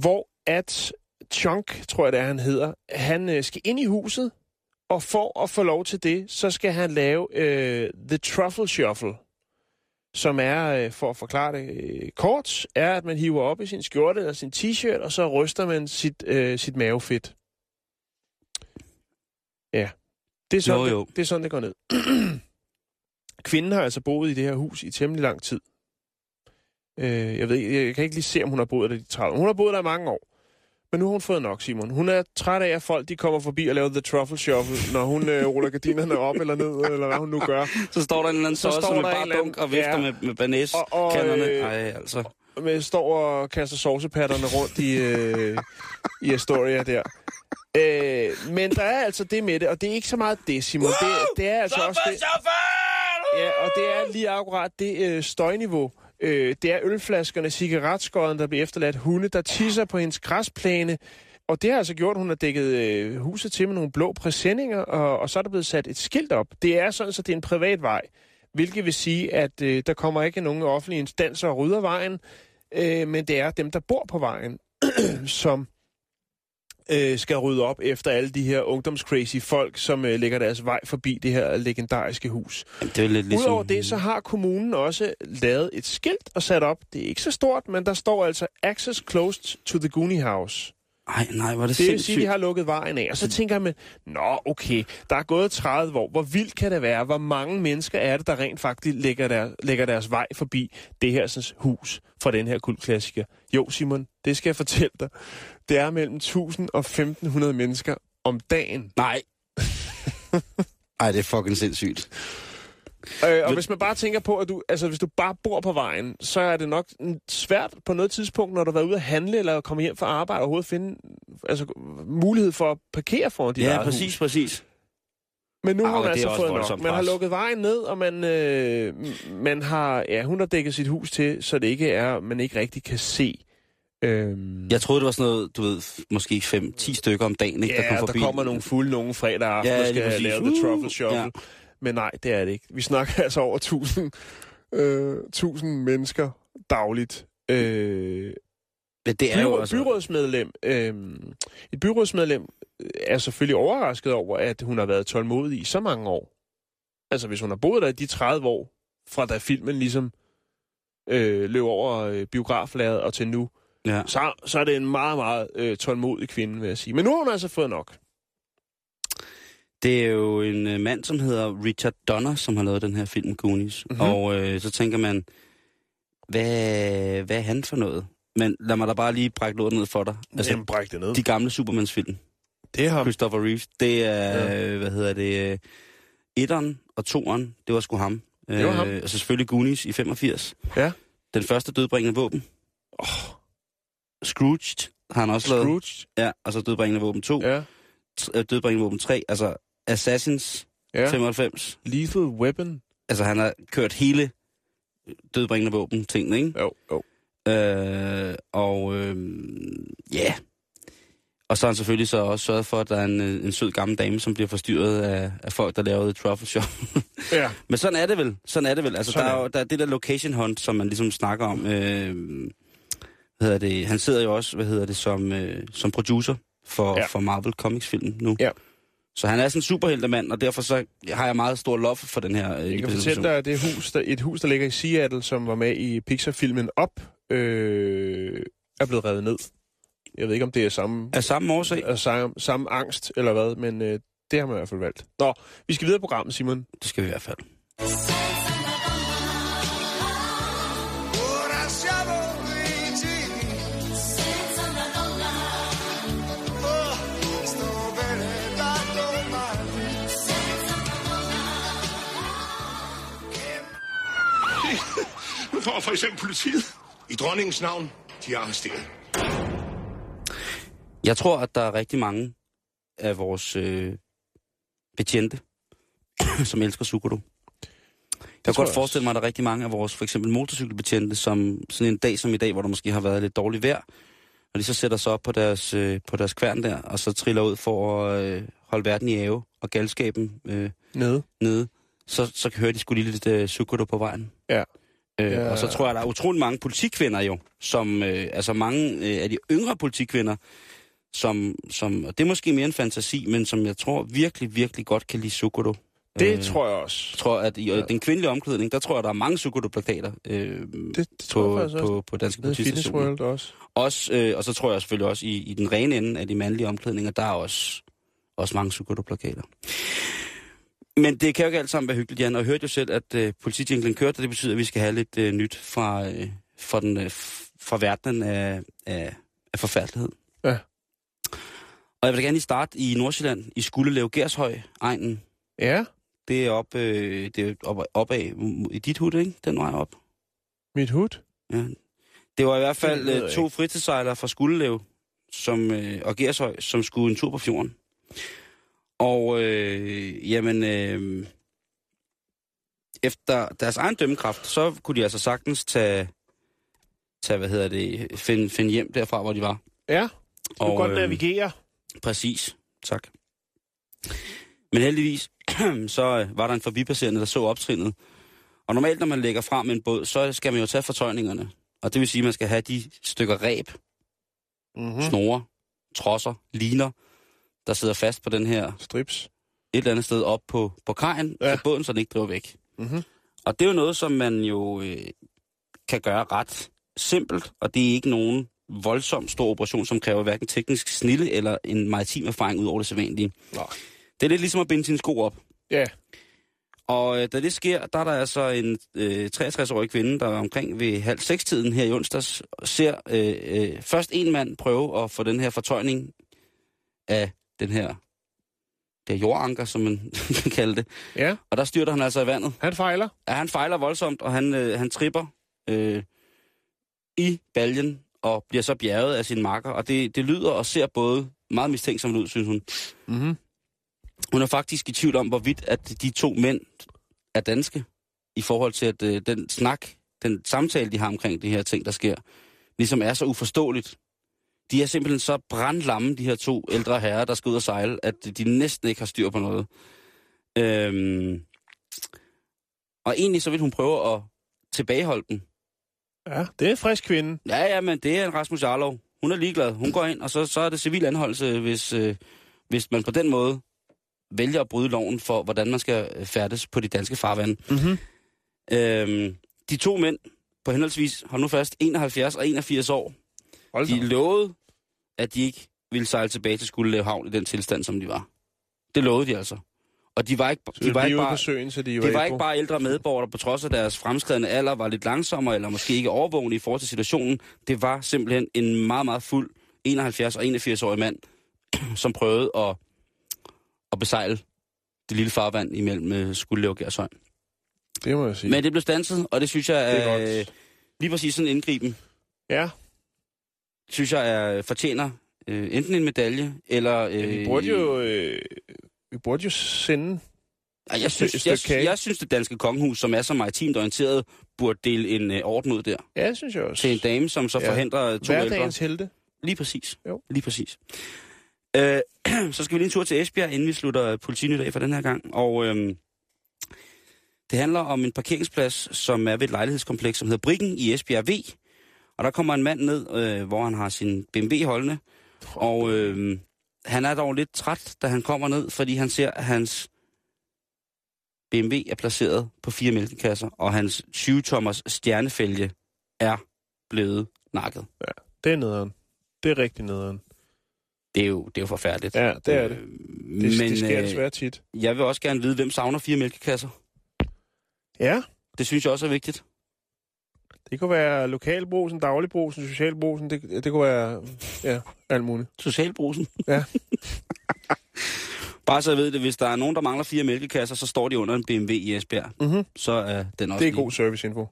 hvor at Chunk, tror jeg det er, han hedder, han øh, skal ind i huset. Og for at få lov til det, så skal han lave øh, The Truffle Shuffle, som er, øh, for at forklare det øh, kort, er, at man hiver op i sin skjorte eller sin t-shirt, og så ryster man sit, øh, sit mavefedt. Ja, det er sådan, jo, jo. Det, det, er sådan det går ned. Kvinden har altså boet i det her hus i temmelig lang tid. Øh, jeg ved, jeg kan ikke lige se, om hun har boet der i tredive. Hun har boet der i mange år. Men nu har hun fået nok, Simon. Hun er træt af, at folk de kommer forbi og laver The Truffle Shuffle, når hun øh, ruller gardinerne op eller ned, eller hvad hun nu gør. Så står der en eller anden sauce med bare dunk og vifter ja. med, med banæskanderne. Øh, Ej, altså. Man står og kaster saucepatterne rundt i, øh, i Astoria der. Øh, men der er altså det med det, og det er ikke så meget det, Simon. Det, det er altså også det. Ja, og det er lige akkurat det øh, støjniveau. Øh, det er ølflaskerne, cigaretskåden, der bliver efterladt, hunde, der tisser på hendes græsplæne. Og det har altså gjort, at hun har dækket øh, huset til med nogle blå præsendinger, og, og så er der blevet sat et skilt op. Det er sådan, så det er en privat vej, hvilket vil sige, at øh, der kommer ikke nogen offentlige instanser og rydder vejen, øh, men det er dem, der bor på vejen, som øh, skal rydde op efter alle de her ungdomscrazy folk, som øh, lægger deres vej forbi det her legendariske hus. Det er lidt ligesom... Udover det, så har kommunen også lavet et skilt og sat op. Det er ikke så stort, men der står altså Access Closed to the Goonie House. Ej, nej, var det, det sindssygt. Det vil sige, at de har lukket vejen af. Og så tænker man, nå, okay, der er gået tredive år. Hvor vildt kan det være? Hvor mange mennesker er det, der rent faktisk lægger, der, lægger deres vej forbi det her sådan, hus fra den her kultklassiker? Jo, Simon, det skal jeg fortælle dig. Det er mellem tusind og femten hundrede mennesker om dagen. Nej. Ej, det er fucking sindssygt. Øh, og hvis man bare tænker på, at du, altså, hvis du bare bor på vejen, så er det nok svært på noget tidspunkt, når du har været ude at handle eller komme hjem fra arbejde, og overhovedet finde altså, mulighed for at parkere foran dit eget hus. Ja, præcis, præcis. Men nu har man altså fået nok. Man har lukket vejen ned, og man, øh, man har, ja, hun har dækket sit hus til, så det ikke er, man ikke rigtig kan se. Øhm. Jeg troede, det var sådan noget, du ved, måske fem ti stykker om dagen, ikke? Ja, der, kom forbi. Der kommer nogle fulde nogle fredag aften, ja, der skal lave uh, The Truffle Shuffle. Ja. Men nej, det er det ikke. Vi snakker altså over tusind, øh, tusind mennesker dagligt. Øh, Men det er byråd, jo også... byrådsmedlem, øh, et byrådsmedlem er selvfølgelig overrasket over, at hun har været tålmodig i så mange år. Altså, hvis hun har boet der i de tredive år, fra da filmen ligesom øh, løb over øh, biograflaget og til nu, ja. så, så er det en meget, meget øh, tålmodig kvinde, vil jeg sige. Men nu har hun altså fået nok. Det er jo en øh, mand, som hedder Richard Donner, som har lavet den her film, Goonies. Mm-hmm. Og øh, så tænker man, hvad, hvad er han for noget? Men lad mig da bare lige brække lortet ned for dig. Altså, jamen, bræk det ned. De gamle Supermans-film. Det er ham. Christopher Reeves. Det er, ja. øh, hvad hedder det, etteren og toeren, det var sgu ham. Det var ham. Øh, og så selvfølgelig Goonies i femogfirs. Ja. Den første dødbringende våben. Oh. Scrooged har han også Scrooged. lavet. Ja, og så dødbringende våben to. Ja. Dødbringende våben tre, altså Assassins, ja. femoghalvfems. Lethal Weapon. Altså han har kørt hele dødbringende våben tingene, ikke? Jo, jo. Øh, og øh, yeah. Og så har han selvfølgelig så også sørget for, at der er en, en sød gammel dame, som bliver forstyrret af, af folk, der laver The Truffle Shuffle. Ja. Men sådan er det vel. Sådan er det vel. Altså, der er, jo, der er det der location hunt, som man ligesom snakker om. Øh, hvad hedder det? Han sidder jo også, hvad hedder det, som, øh, som producer for, ja. for Marvel Comics-filmen nu. Ja. Så han er sådan en superheltemand, og derfor så har jeg meget stor love for den her... Øh, jeg kan fortælle dig, at det er hus, der, et hus, der ligger i Seattle, som var med i Pixar-filmen Up, øh, er blevet revet ned. Jeg ved ikke, om det er samme... Er samme årsag? Er samme, samme angst, eller hvad, men øh, det har man i hvert fald valgt. Nå, vi skal videre i programmet, Simon. Det skal vi i hvert fald. Nu får for eksempel politiet i dronningens navn, de er arresteret. Jeg tror, at der er rigtig mange af vores øh, betjente, som elsker Zucchero. Jeg kan godt forestille mig, at der er rigtig mange af vores for eksempel motorcykelbetjente, som sådan en dag som i dag, hvor der måske har været lidt dårligt vejr, og de så sætter sig op på deres, øh, på deres kværn der, og så triller ud for at øh, holde verden i ave og galskaben øh, nede. nede. Så, så hører de sgu lige lidt øh, Zucchero på vejen. Ja. Øh, ja. Og så tror jeg, at der er utrolig mange politikvinder jo, som, øh, altså mange øh, af de yngre politikvinder, Som, som, og det er måske mere en fantasi, men som jeg tror virkelig, virkelig godt kan lide Zucchero. Det øh, tror jeg også. Jeg tror, at i ja. den kvindelige omklædning, der tror jeg, der er mange Zucchero-plakater øh, det, det på, på, på, på danske politistationer. Også. Også, øh, og så tror jeg selvfølgelig også, i, i den rene ende af de mandlige omklædninger, der er også, også mange Zucchero-plakater. Men det kan jo ikke alt sammen være hyggeligt, Jan. Og jeg hørte jo selv, at øh, politijinglen kørte, og det betyder, at vi skal have lidt øh, nyt fra, øh, fra, den, øh, fra verdenen af, af, af forfærdelighed. Ja. Og jeg vil da gerne lige starte i Nordsjælland, i Skuldelev, Gershøj-egnen. Ja. Det er op, øh, det er op, op af i dit hud, ikke? Den vej op. Mit hud? Ja. Det var i hvert fald øh, to fritidssejlere fra Skuldelev som, øh, og Gershøj, som skulle en tur på fjorden. Og øh, jamen, øh, efter deres egen dømmekraft, så kunne de altså sagtens tage, tage hvad hedder det, finde, finde hjem derfra, hvor de var. Ja. De kunne og, godt navigere. Øh, præcis. Tak. Men heldigvis, så var der en forbipasserende, der så optrinnet. Og normalt, når man lægger fra med en båd, så skal man jo tage fortøjningerne. Og det vil sige, at man skal have de stykker reb, mm-hmm. snore, trosser, liner, der sidder fast på den her... Strips. Et eller andet sted op på, på kajen, ja. Så båden så den ikke driver væk. Mm-hmm. Og det er jo noget, som man jo øh, kan gøre ret simpelt, og det er ikke nogen... voldsomt stor operation, som kræver hverken teknisk snilde eller en maritim erfaring ud over det sædvanlige. Nå. Det er lidt ligesom at binde sine sko op. Ja. Yeah. Og øh, da det sker, der er der altså en øh, treogtres-årig kvinde, der omkring ved halv seks-tiden her i onsdags, ser øh, øh, først en mand prøve at få den her fortøjning af den her det er jordanker, som man kan kalde det. Ja. Og der styrter han altså i vandet. Han fejler? Ja, han fejler voldsomt, og han, øh, han tripper øh, i baljen og bliver så bjerget af sin makker. Og det, det lyder og ser både meget mistænksomt ud, synes hun. Mm-hmm. Hun er faktisk i tvivl om, hvorvidt at de to mænd er danske, i forhold til at øh, den snak, den samtale, de har omkring de her ting, der sker, ligesom er så uforståeligt. De er simpelthen så brandlamme, de her to ældre herrer, der skal ud og sejle, at de næsten ikke har styr på noget. Øhm, og egentlig så vil hun prøve at tilbageholde dem. Ja, det er en frisk kvinde. Ja, ja, men det er en Rasmus Jarlov. Hun er ligeglad. Hun går ind, og så, så er det civil anholdelse, hvis, øh, hvis man på den måde vælger at bryde loven for, hvordan man skal færdes på de danske farvande. Mm-hmm. Øhm, de to mænd på henholdsvis, hold nu fast, enoghalvfjerds og enogfirs år, de lovede, at de ikke ville sejle tilbage til Skuldelev havn i den tilstand, som de var. Det lovede de altså. Og de var ikke, de var ikke, bare, søen, de de var var ikke bare ældre medborgere, på trods af deres fremskredne alder, var lidt langsommere eller måske ikke overvågne i forhold til situationen. Det var simpelthen en meget, meget fuld enoghalvfjerds og enogfirs-årig mand, som prøvede at, at besejle det lille farvand imellem Skuldelev og Gershøj. Det må jeg sige. Men det blev standset, og det synes jeg det er øh, lige præcis sådan en indgriben. Ja. Synes jeg er, fortjener øh, enten en medalje, eller... Øh, ja, vi, burde jo, øh, vi burde jo sende... Ej, jeg, synes, jeg, jeg synes, det danske kongehus, som er så maritimt orienteret, burde dele en øh, orden ud der. Ja, det synes jeg også. Til en dame, som så ja. forhindrer to ældre. Hverdagens helte. Lige præcis. Jo. Lige præcis. Øh, så skal vi lige en tur til Esbjerg, inden vi slutter Politinyt af for den her gang. Og øh, det handler om en parkeringsplads, som er ved et lejlighedskompleks, som hedder Brikken i Esbjerg V. Og der kommer en mand ned, øh, hvor han har sin B M W holdende, og øh, han er dog lidt træt, da han kommer ned, fordi han ser, at hans B M W er placeret på fire mælkekasser, og hans tyve-tommers stjernefælge er blevet nakket. Ja, det er nederen. Det er rigtig nederen. Det er jo, det er jo forfærdeligt. Ja, det er det. Øh, det, men, det sker desværre tit. Jeg vil også gerne vide, hvem savner fire mælkekasser. Ja. Det synes jeg også er vigtigt. Det kunne være lokalbrusen, dagligbrusen, socialbrusen, det, det kunne være, ja, alt muligt. Socialbrusen? Ja. Bare så jeg ved det, hvis der er nogen, der mangler fire mælkekasser, så står de under en B M W i Esbjerg. Mm-hmm. Så er uh, den også... Det er lige god serviceinfo. Nu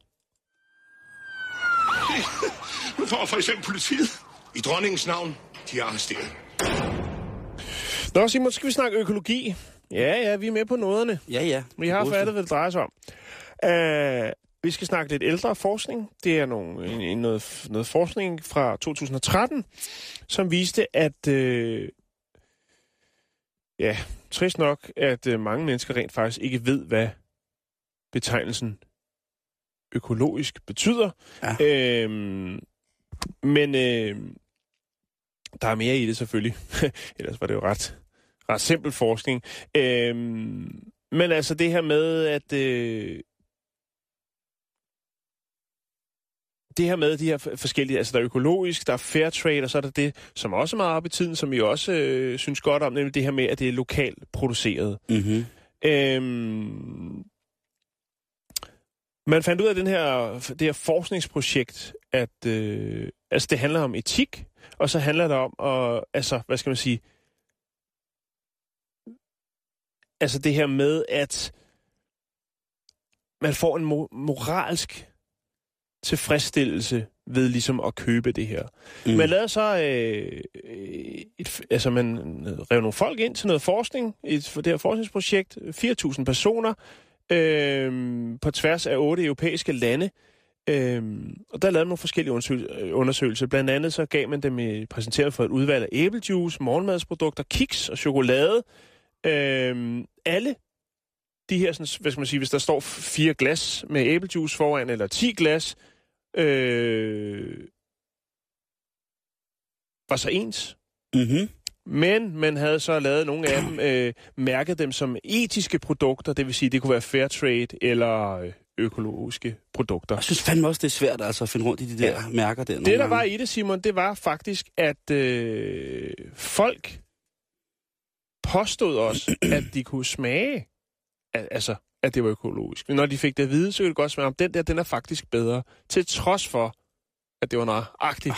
får for eksempel politiet i dronningens navn, de er arresteret. Nå, Simon, skal vi snakke økologi? Ja, ja, vi er med på noderne. Ja, ja. Vi har fattet, hvad det drejer sig om. Uh, Vi skal snakke lidt ældre forskning. Det er nogle, en, en, noget, noget forskning fra to tusind og tretten, som viste, at øh, ja, trist nok, at øh, mange mennesker rent faktisk ikke ved, hvad betegnelsen økologisk betyder. Ja. Øhm, men øh, der er mere i det selvfølgelig. Ellers var det jo ret, ret simpel forskning. Øhm, men altså det her med, at... Øh, Det her med de her forskellige, altså der er økologisk, der er fair trade, og så er der det, som også er meget op i tiden, som vi også øh, synes godt om, nemlig det her med, at det er lokalt produceret. Mm-hmm. Øhm, man fandt ud af den her, det her forskningsprojekt, at øh, altså det handler om etik, og så handler det om, at, altså hvad skal man sige, altså det her med, at man får en mo- moralsk tilfredsstillelse ved ligesom at købe det her. Mm. Man lavede så øh, et, altså man rev nogle folk ind til noget forskning, et, for det her forskningsprojekt, fire tusind personer øh, på tværs af otte europæiske lande, øh, og der lavede man nogle forskellige undersøg- undersøgelser. Blandt andet så gav man dem et præsenteret for et udvalg af æblejuice, morgenmadsprodukter, kiks og chokolade. Øh, alle de her, sådan, hvad skal man sige, hvis der står fire glas med æblejuice foran, eller ti glas, øh, var så ens. Mm-hmm. Men man havde så lavet nogle af dem, øh, mærket dem som etiske produkter, det vil sige, det kunne være fair trade eller økologiske produkter. Jeg synes fandme også, det er svært altså, at finde rundt i de der ja. mærker. Der, det, der gange. var i det, Simon, det var faktisk, at øh, folk påstod også, at de kunne smage, altså, at det var økologisk. Men når de fik det at vide, så kunne det godt smage, om den der, den er faktisk bedre, til trods for, at det var nøjagtigt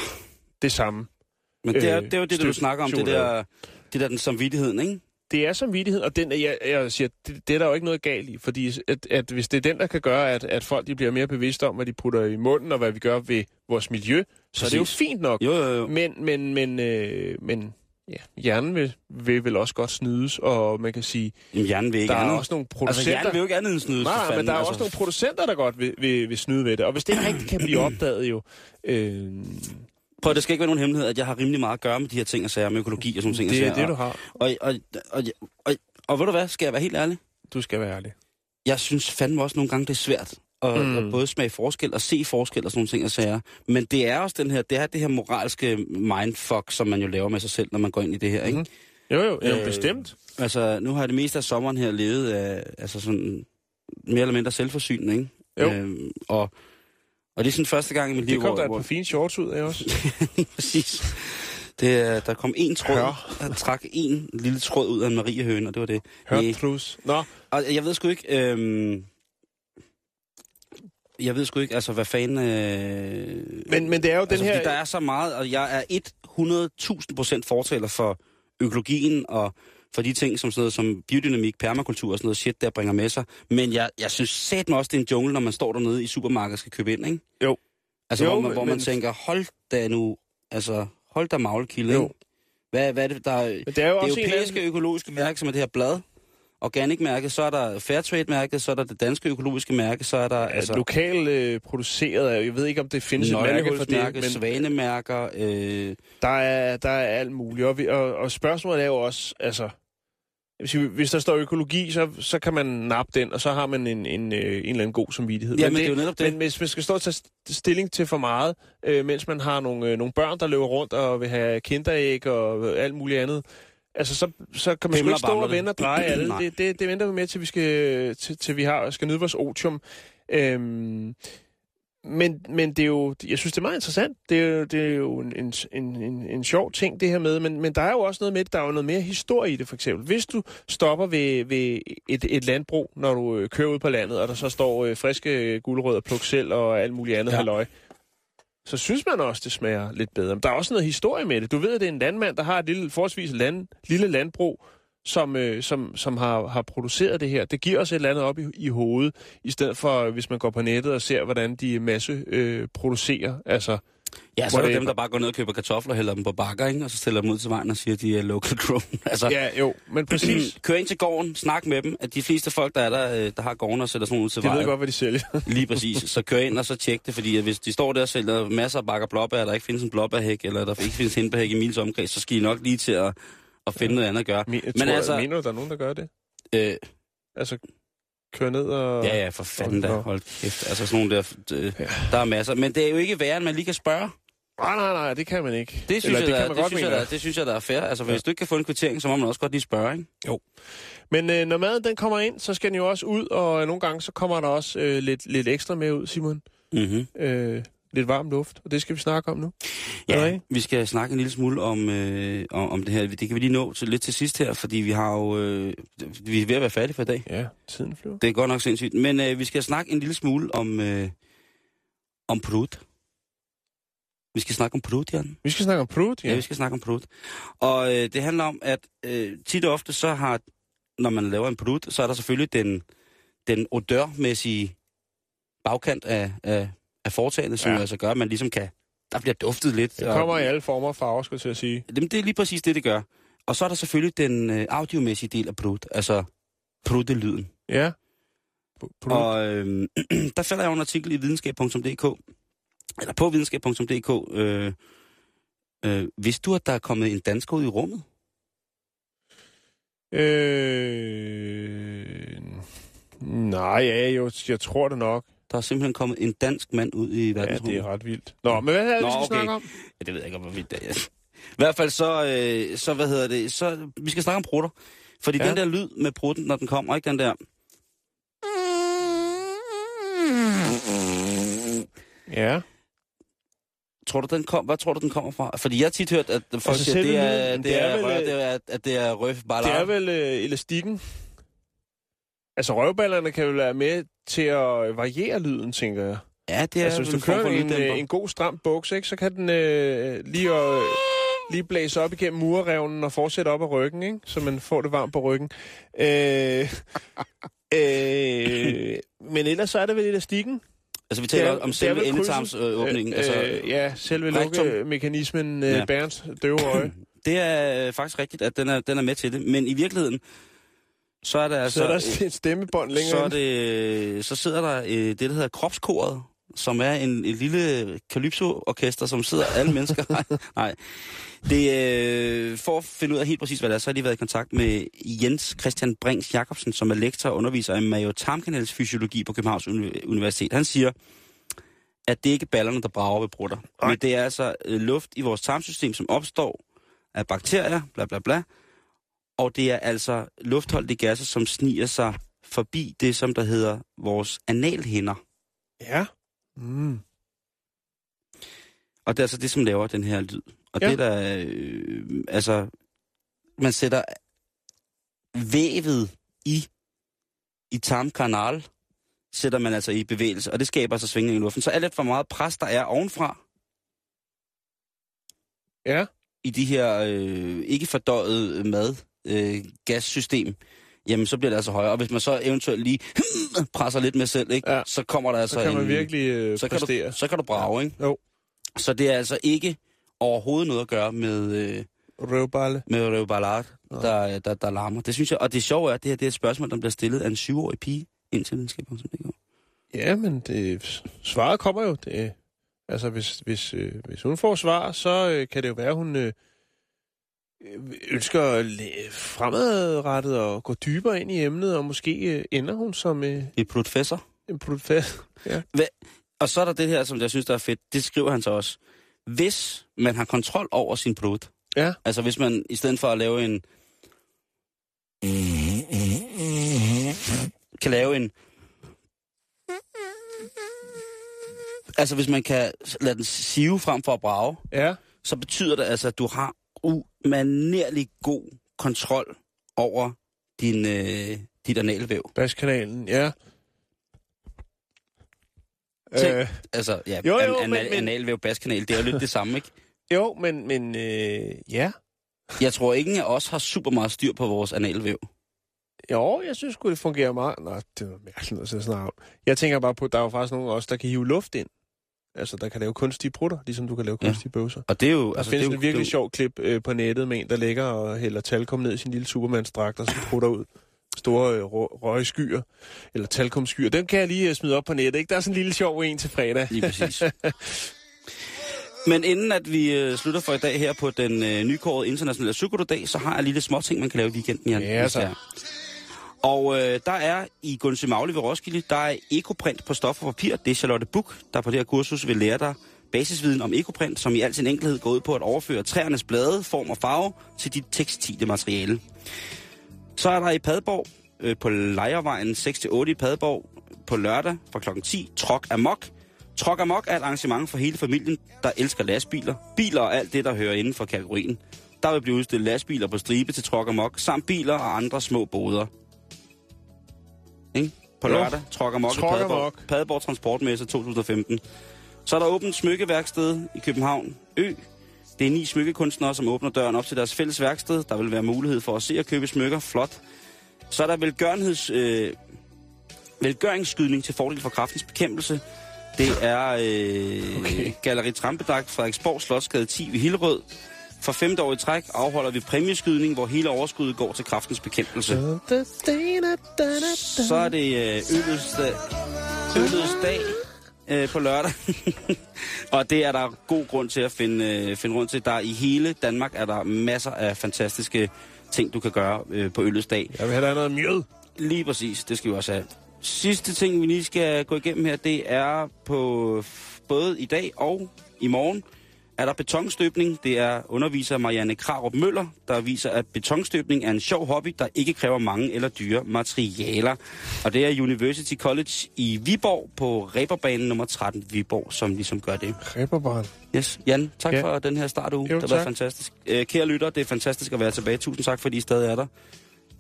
det samme. Men det er, øh, det, er jo det, du snakker om, det der, det der den samvittigheden, ikke? det er samvittighed, og den, jeg, jeg siger, det, det er der jo ikke noget galt i, fordi at, at hvis det er den, der kan gøre, at, at folk de bliver mere bevidste om, hvad de putter i munden, og hvad vi gør ved vores miljø, så præcis. Er det jo fint nok. Jo, jo, jo. Men, men, men, øh, men ja, hjernen vil, vil vel også godt snydes, og man kan sige, jamen, hjernen vil ikke der er andet. Også nogle producenter... Altså, hjernen vil jo ikke andet end snydes. Nej, fanden, men der er altså... også nogle producenter, der godt vil, vil, vil snyde ved det, og hvis det ikke rigtig kan blive opdaget jo... Øh, Prøv, det skal ikke være nogen hemmelighed, at jeg har rimelig meget at gøre med de her ting og sager, med økologi og sådan ting og sager. Det er det, du har. Og, og, og, og, og, og ved du hvad, skal jeg være helt ærlig? Du skal være ærlig. Jeg synes fandme også nogle gange, det er svært at, mm. at både smage forskel og se forskel og sådan nogle ting og sager. Men det er også den her, det er det her moralske mindfuck, som man jo laver med sig selv, når man går ind i det her, ikke? Mm. Jo, jo, jo øh, bestemt. Altså, nu har jeg det meste af sommeren her levet af, altså sådan, mere eller mindre selvforsyning, ikke? Jo. Øh, og... Og det er sådan første gang i mit liv, hvor... Det kom der et par fine shorts ud af også. Præcis. Det, der kom én tråd, Hør. der trak én lille tråd ud af en mariehøne, og det var det. Hør plus. Nå. Og jeg ved sgu ikke... Øhm, jeg ved sgu ikke, altså hvad fanden... Øh, men, men det er jo altså, den her... der er så meget, og jeg er hundrede tusind procent fortaler for økologien og... for de ting, som sådan noget, som biodynamik, permakultur og sådan noget shit, der bringer med sig. Men jeg, jeg synes satme også, det er en jungle, når man står dernede i supermarkedet og skal købe ind, ikke? Jo. Altså, jo, hvor, man, hvor men... man tænker, hold da nu, altså, hold da maglekilde, ikke? Hvad, hvad er det, der er, det er jo det også europæiske en... økologiske mærke, som er det her blad, organic-mærket, så er der Fairtrade-mærket, så er der det danske økologiske mærke, så er der... Ja, altså... lokalt øh, produceret, jeg ved ikke, om det findes et mærke for det, men... svanemærker... Øh... Der, er, der er alt muligt, og, vi, og, og spørgsmålet er jo også, altså... Hvis der står økologi, så, så kan man nappe den, og så har man en, en, en eller anden god samvittighed. Ja, men, men, det, det er jo det. Men hvis man skal stå og tage stilling til for meget, øh, mens man har nogle, øh, nogle børn, der løber rundt og vil have kinderæg og alt muligt andet, altså så, så kan man sgu ikke stå og vende og dreje alle. Det, det, det venter vi med, til vi skal, til, til vi har, skal nyde vores otium. Øhm, men, men det er jo, jeg synes, det er meget interessant. Det er jo, det er jo en, en, en, en sjov ting, det her med. Men, men der er jo også noget med, der er jo noget mere historie i det, for eksempel. Hvis du stopper ved, ved et, et landbrug, når du kører ud på landet, og der så står øh, friske gulerødder, pluk selv og alt muligt andet ja. halløj, så synes man også, det smager lidt bedre. Men der er også noget historie med det. Du ved, at det er en landmand, der har et lille, forholdsvis land, lille landbrug, som, øh, som, som har, har produceret det her. Det giver os et eller andet op i, i hovedet, i stedet for, hvis man går på nettet og ser, hvordan de masse øh, producerer. Altså, ja, så er det dem, der bare går ned og køber kartofler, hælder dem på bakker, ikke? Og så stiller dem ud til vejen og siger, at de er local grown. Altså, ja, jo, men præcis. Kør ind til gården, snak med dem. At de fleste folk, der er der, der har gården og sætter sådan ud til vejen. De ved godt, hvad de sælger. Lige præcis. Så kør ind og så tjek det, fordi hvis de står der og sælger masser af bakker blåbær, der ikke findes en blåbærhæk, eller der ikke findes hindbærhæk i mils omkreds, så skal I nok lige til at, at finde ja. noget andet at gøre. Men, men altså... Mener du, der er nogen, der gør det? Øh... Altså... Køre ned og... Ja, ja, for fanden da. Hold kæft. Altså sådan nogle der... Øh, ja. Der er masser. Men det er jo ikke værre, end man lige kan spørge. Nej, nej, nej, det kan man ikke. Det synes, Eller, jeg, det der, det synes, jeg, der, det synes jeg, der er fair. Altså, hvis ja. du ikke kan få en kvittering, så må man også godt lige spørge, ikke? Jo. Men øh, når maden den kommer ind, så skal den jo også ud, og nogle gange så kommer der også øh, lidt, lidt ekstra med ud, Simon. Mm-hmm. Øh, lidt varm luft, og det skal vi snakke om nu. Ja, vi skal snakke en lille smule om, øh, om, om det her. Det kan vi lige nå til, lidt til sidst her, fordi vi har jo, øh, vi er ved at være færdige for i dag. Ja, tiden flyver. Det er godt nok sindssygt. Men øh, vi skal snakke en lille smule om, øh, om prut. Vi skal snakke om prut, Jan. Vi skal snakke om prut, ja. Ja, vi skal snakke om prut. Og øh, det handler om, at øh, tit og ofte så har, når man laver en prut, så er der selvfølgelig den, den odørmæssige bagkant af, af af foretagendet, som ja. altså gør, at man ligesom kan... Der bliver duftet lidt. Det kommer og, i alle former og farver, skulle jeg til at sige. Jamen, det er lige præcis det, det gør. Og så er der selvfølgelig den øh, audiomæssige del af prut, altså pruttelyden. Ja. Prut. Og øh, der falder jeg en artikel i videnskab punktum d k, eller på videnskab punktum d k. Øh, øh, vidste du, at der er kommet en dansker ud i rummet? Øh... Nej, ja, jo, jeg tror det nok. Der er simpelthen kommet en dansk mand ud i verdensrummet. Ja, det er ret vildt. Nå, men hvad er det, Nå, vi skal okay. snakke om? Ja, det ved jeg ikke, hvor vildt det er. I hvert fald så, øh, så, hvad hedder det, så, vi skal snakke om prutter. Fordi ja. den der lyd med prutten, når den kommer, ikke den der... Ja. Tror du, den kom, hvad tror du, den kommer fra? Fordi jeg har tit hørt, at folk altså, siger, at det er, det, det er, er, vel, det er, at det er røv, bare det er vel øh, elastikken. Altså røvballerne kan jo være med til at variere lyden, tænker jeg. Ja, det er altså, hvis du kører en, en god stram buks, ikke, så kan den øh, lige, og, lige blæse op igennem murrevnen og fortsætte op ad ryggen, ikke? Så man får det varmt på ryggen. Øh, øh, men ellers så er det vel elastikken. Altså vi taler der, om selve endetarmsåbningen. Øh, altså, øh, ja, selve lukkemekanismen, øh, ja. Bærens døve øje. Det er faktisk rigtigt, at den er, den er med til det. Men i virkeligheden, så er der altså... Så er der et stemmebånd længere så er det, så sidder der øh, det, der hedder kropskoret, som er en, en lille kalypso-orkester, som sidder alle mennesker... nej, nej. Det, øh, for at finde ud af helt præcis, hvad det er, så har de været i kontakt med Jens Christian Brings Jacobsen, som er lektor og underviser i mavetarmkanalsfysiologi på Københavns Universitet. Han siger, at det ikke er ballerne, der brager ved brutter, men det er altså øh, luft i vores tarmsystem, som opstår af bakterier, bla bla bla, og det er altså luftholdige gasser, som sniger sig forbi det, som der hedder vores analhinder. Ja. Mm. Og det er altså det, som laver den her lyd. Og ja. Det der, øh, altså, man sætter vævet i, i tarmkanal, sætter man altså i bevægelse, og det skaber så svingning i luften. Så alt for meget pres, der er ovenfra. Ja. I de her øh, ikke fordøjet mad, øh, gassystem, jamen så bliver det altså højere. Og hvis man så eventuelt lige presser lidt med selv, ikke, ja. Så kommer der altså en... Så kan man en, virkelig øh, så, kan du, så kan du brage, ikke? Jo. Så det er altså ikke overhovedet noget at gøre med... Øh, Røvballe. Med røvballard, der, der, der larmer. Det synes jeg, og det sjove er, at det her det er et spørgsmål, der bliver stillet af en syvårig pige indtil videnskaben. Ja, men det, svaret kommer jo... Det. Altså, hvis, hvis, øh, hvis hun får svar, så øh, kan det jo være, at hun øh, ønsker læ- fremadrettet og gå dybere ind i emnet, og måske øh, ender hun som... Øh, en professor. En professor, ja. Hva? Og så er der det her, som jeg synes, der er fedt. Det skriver han så også. Hvis man har kontrol over sin blod, ja. Altså hvis man i stedet for at lave en... kan lave en... Altså, hvis man kan lade den sive frem for at brage, ja. Så betyder det altså, at du har umanerlig god kontrol over din, øh, dit analvæv. Baskanalen, ja. Tænk, øh. Altså, ja, jo, jo, an, an, men, men... analvæv, baskanal, det er jo lidt det samme, ikke? Jo, men, men øh, ja. Jeg tror ikke, at os har super meget styr på vores analvæv. Jo, jeg synes sgu, det fungerer meget. Nå, det er mærkeligt at sige sådan om. Jeg tænker bare på, at der er jo faktisk nogen af os, der kan hive luft ind. Altså, der kan lave kunstige brutter, ligesom du kan lave kunstige ja. Bøvser. Og det er jo... Der altså, findes det er et jo, virkelig sjovt klip øh, på nettet med en, der ligger og hælder talkum ned i sin lille Superman-dragt, og så brutter ud store øh, røgskyer, eller talkumskyer. Dem kan jeg lige øh, smide op på nettet, ikke? Der er sådan en lille sjov en til fredag. Lige præcis. Men inden at vi øh, slutter for i dag her på den øh, nykårede internationale psykodag, så har jeg lige lidt små ting, man kan lave i weekenden. Jan. Ja, så. Og øh, der er i Gunsø Magli ved Roskilde, der er ekoprint på stof og papir. Det er Charlotte Buch, der på det her kursus vil lære dig basisviden om ekoprint, som i al sin enkelhed går ud på at overføre træernes blade, form og farve til dit tekstile materiale. Så er der i Padborg, øh, på Lejervejen seks til otte i Padborg, på lørdag fra klokken ti, Troc Amok. Troc Amok er et arrangement for hele familien, der elsker lastbiler, biler og alt det, der hører inden for kategorien. Der vil blive udstillet lastbiler på stribe til Troc Amok, samt biler og andre små boder. Ikke? På lørdag, Troc Amok i Padborg, Padborg Transportmesse to tusind og femten. Så er der åbent smykkeværksted i København Ø. Det er ni smykkekunstnere, som åbner døren op til deres fælles værksted. Der vil være mulighed for at se og købe smykker. Flot. Så er der velgørenheds, øh, velgøringsskydning til fordel for kræftens bekæmpelse. Det er øh, okay. Galleri Trampedag, Frederiksborg Slotsgade ti ved Hillerød. For femte år i træk afholder vi præmieskydning, hvor hele overskuddet går til kræftens bekæmpelse. Så er det ølets dag, ølets dag øh, på lørdag. Og det er der god grund til at finde, øh, finde rundt til. Der i hele Danmark er der masser af fantastiske ting, du kan gøre øh, på ølets dag. Jeg vil have noget mjød. Lige præcis, det skal vi også have. Sidste ting, vi lige skal gå igennem her, det er på både i dag og i morgen. Er der betonstøbning? Det er underviser Marianne Krarup Møller, der viser, at betonstøbning er en sjov hobby, der ikke kræver mange eller dyre materialer. Og det er University College i Viborg på Reberbanen nummer tretten Viborg, som ligesom gør det. Reberbanen. Yes. Jan, tak ja. For den her startuge. Jo, det var fantastisk. Kære lytter, det er fantastisk at være tilbage. Tusind tak, fordi I stadig er der.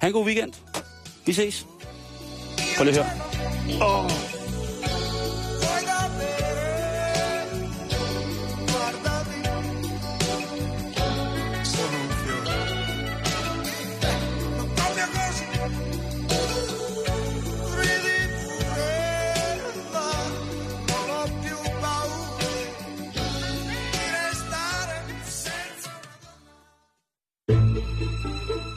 Ha' en god weekend. Vi ses. Prøv lige at høre. Oh.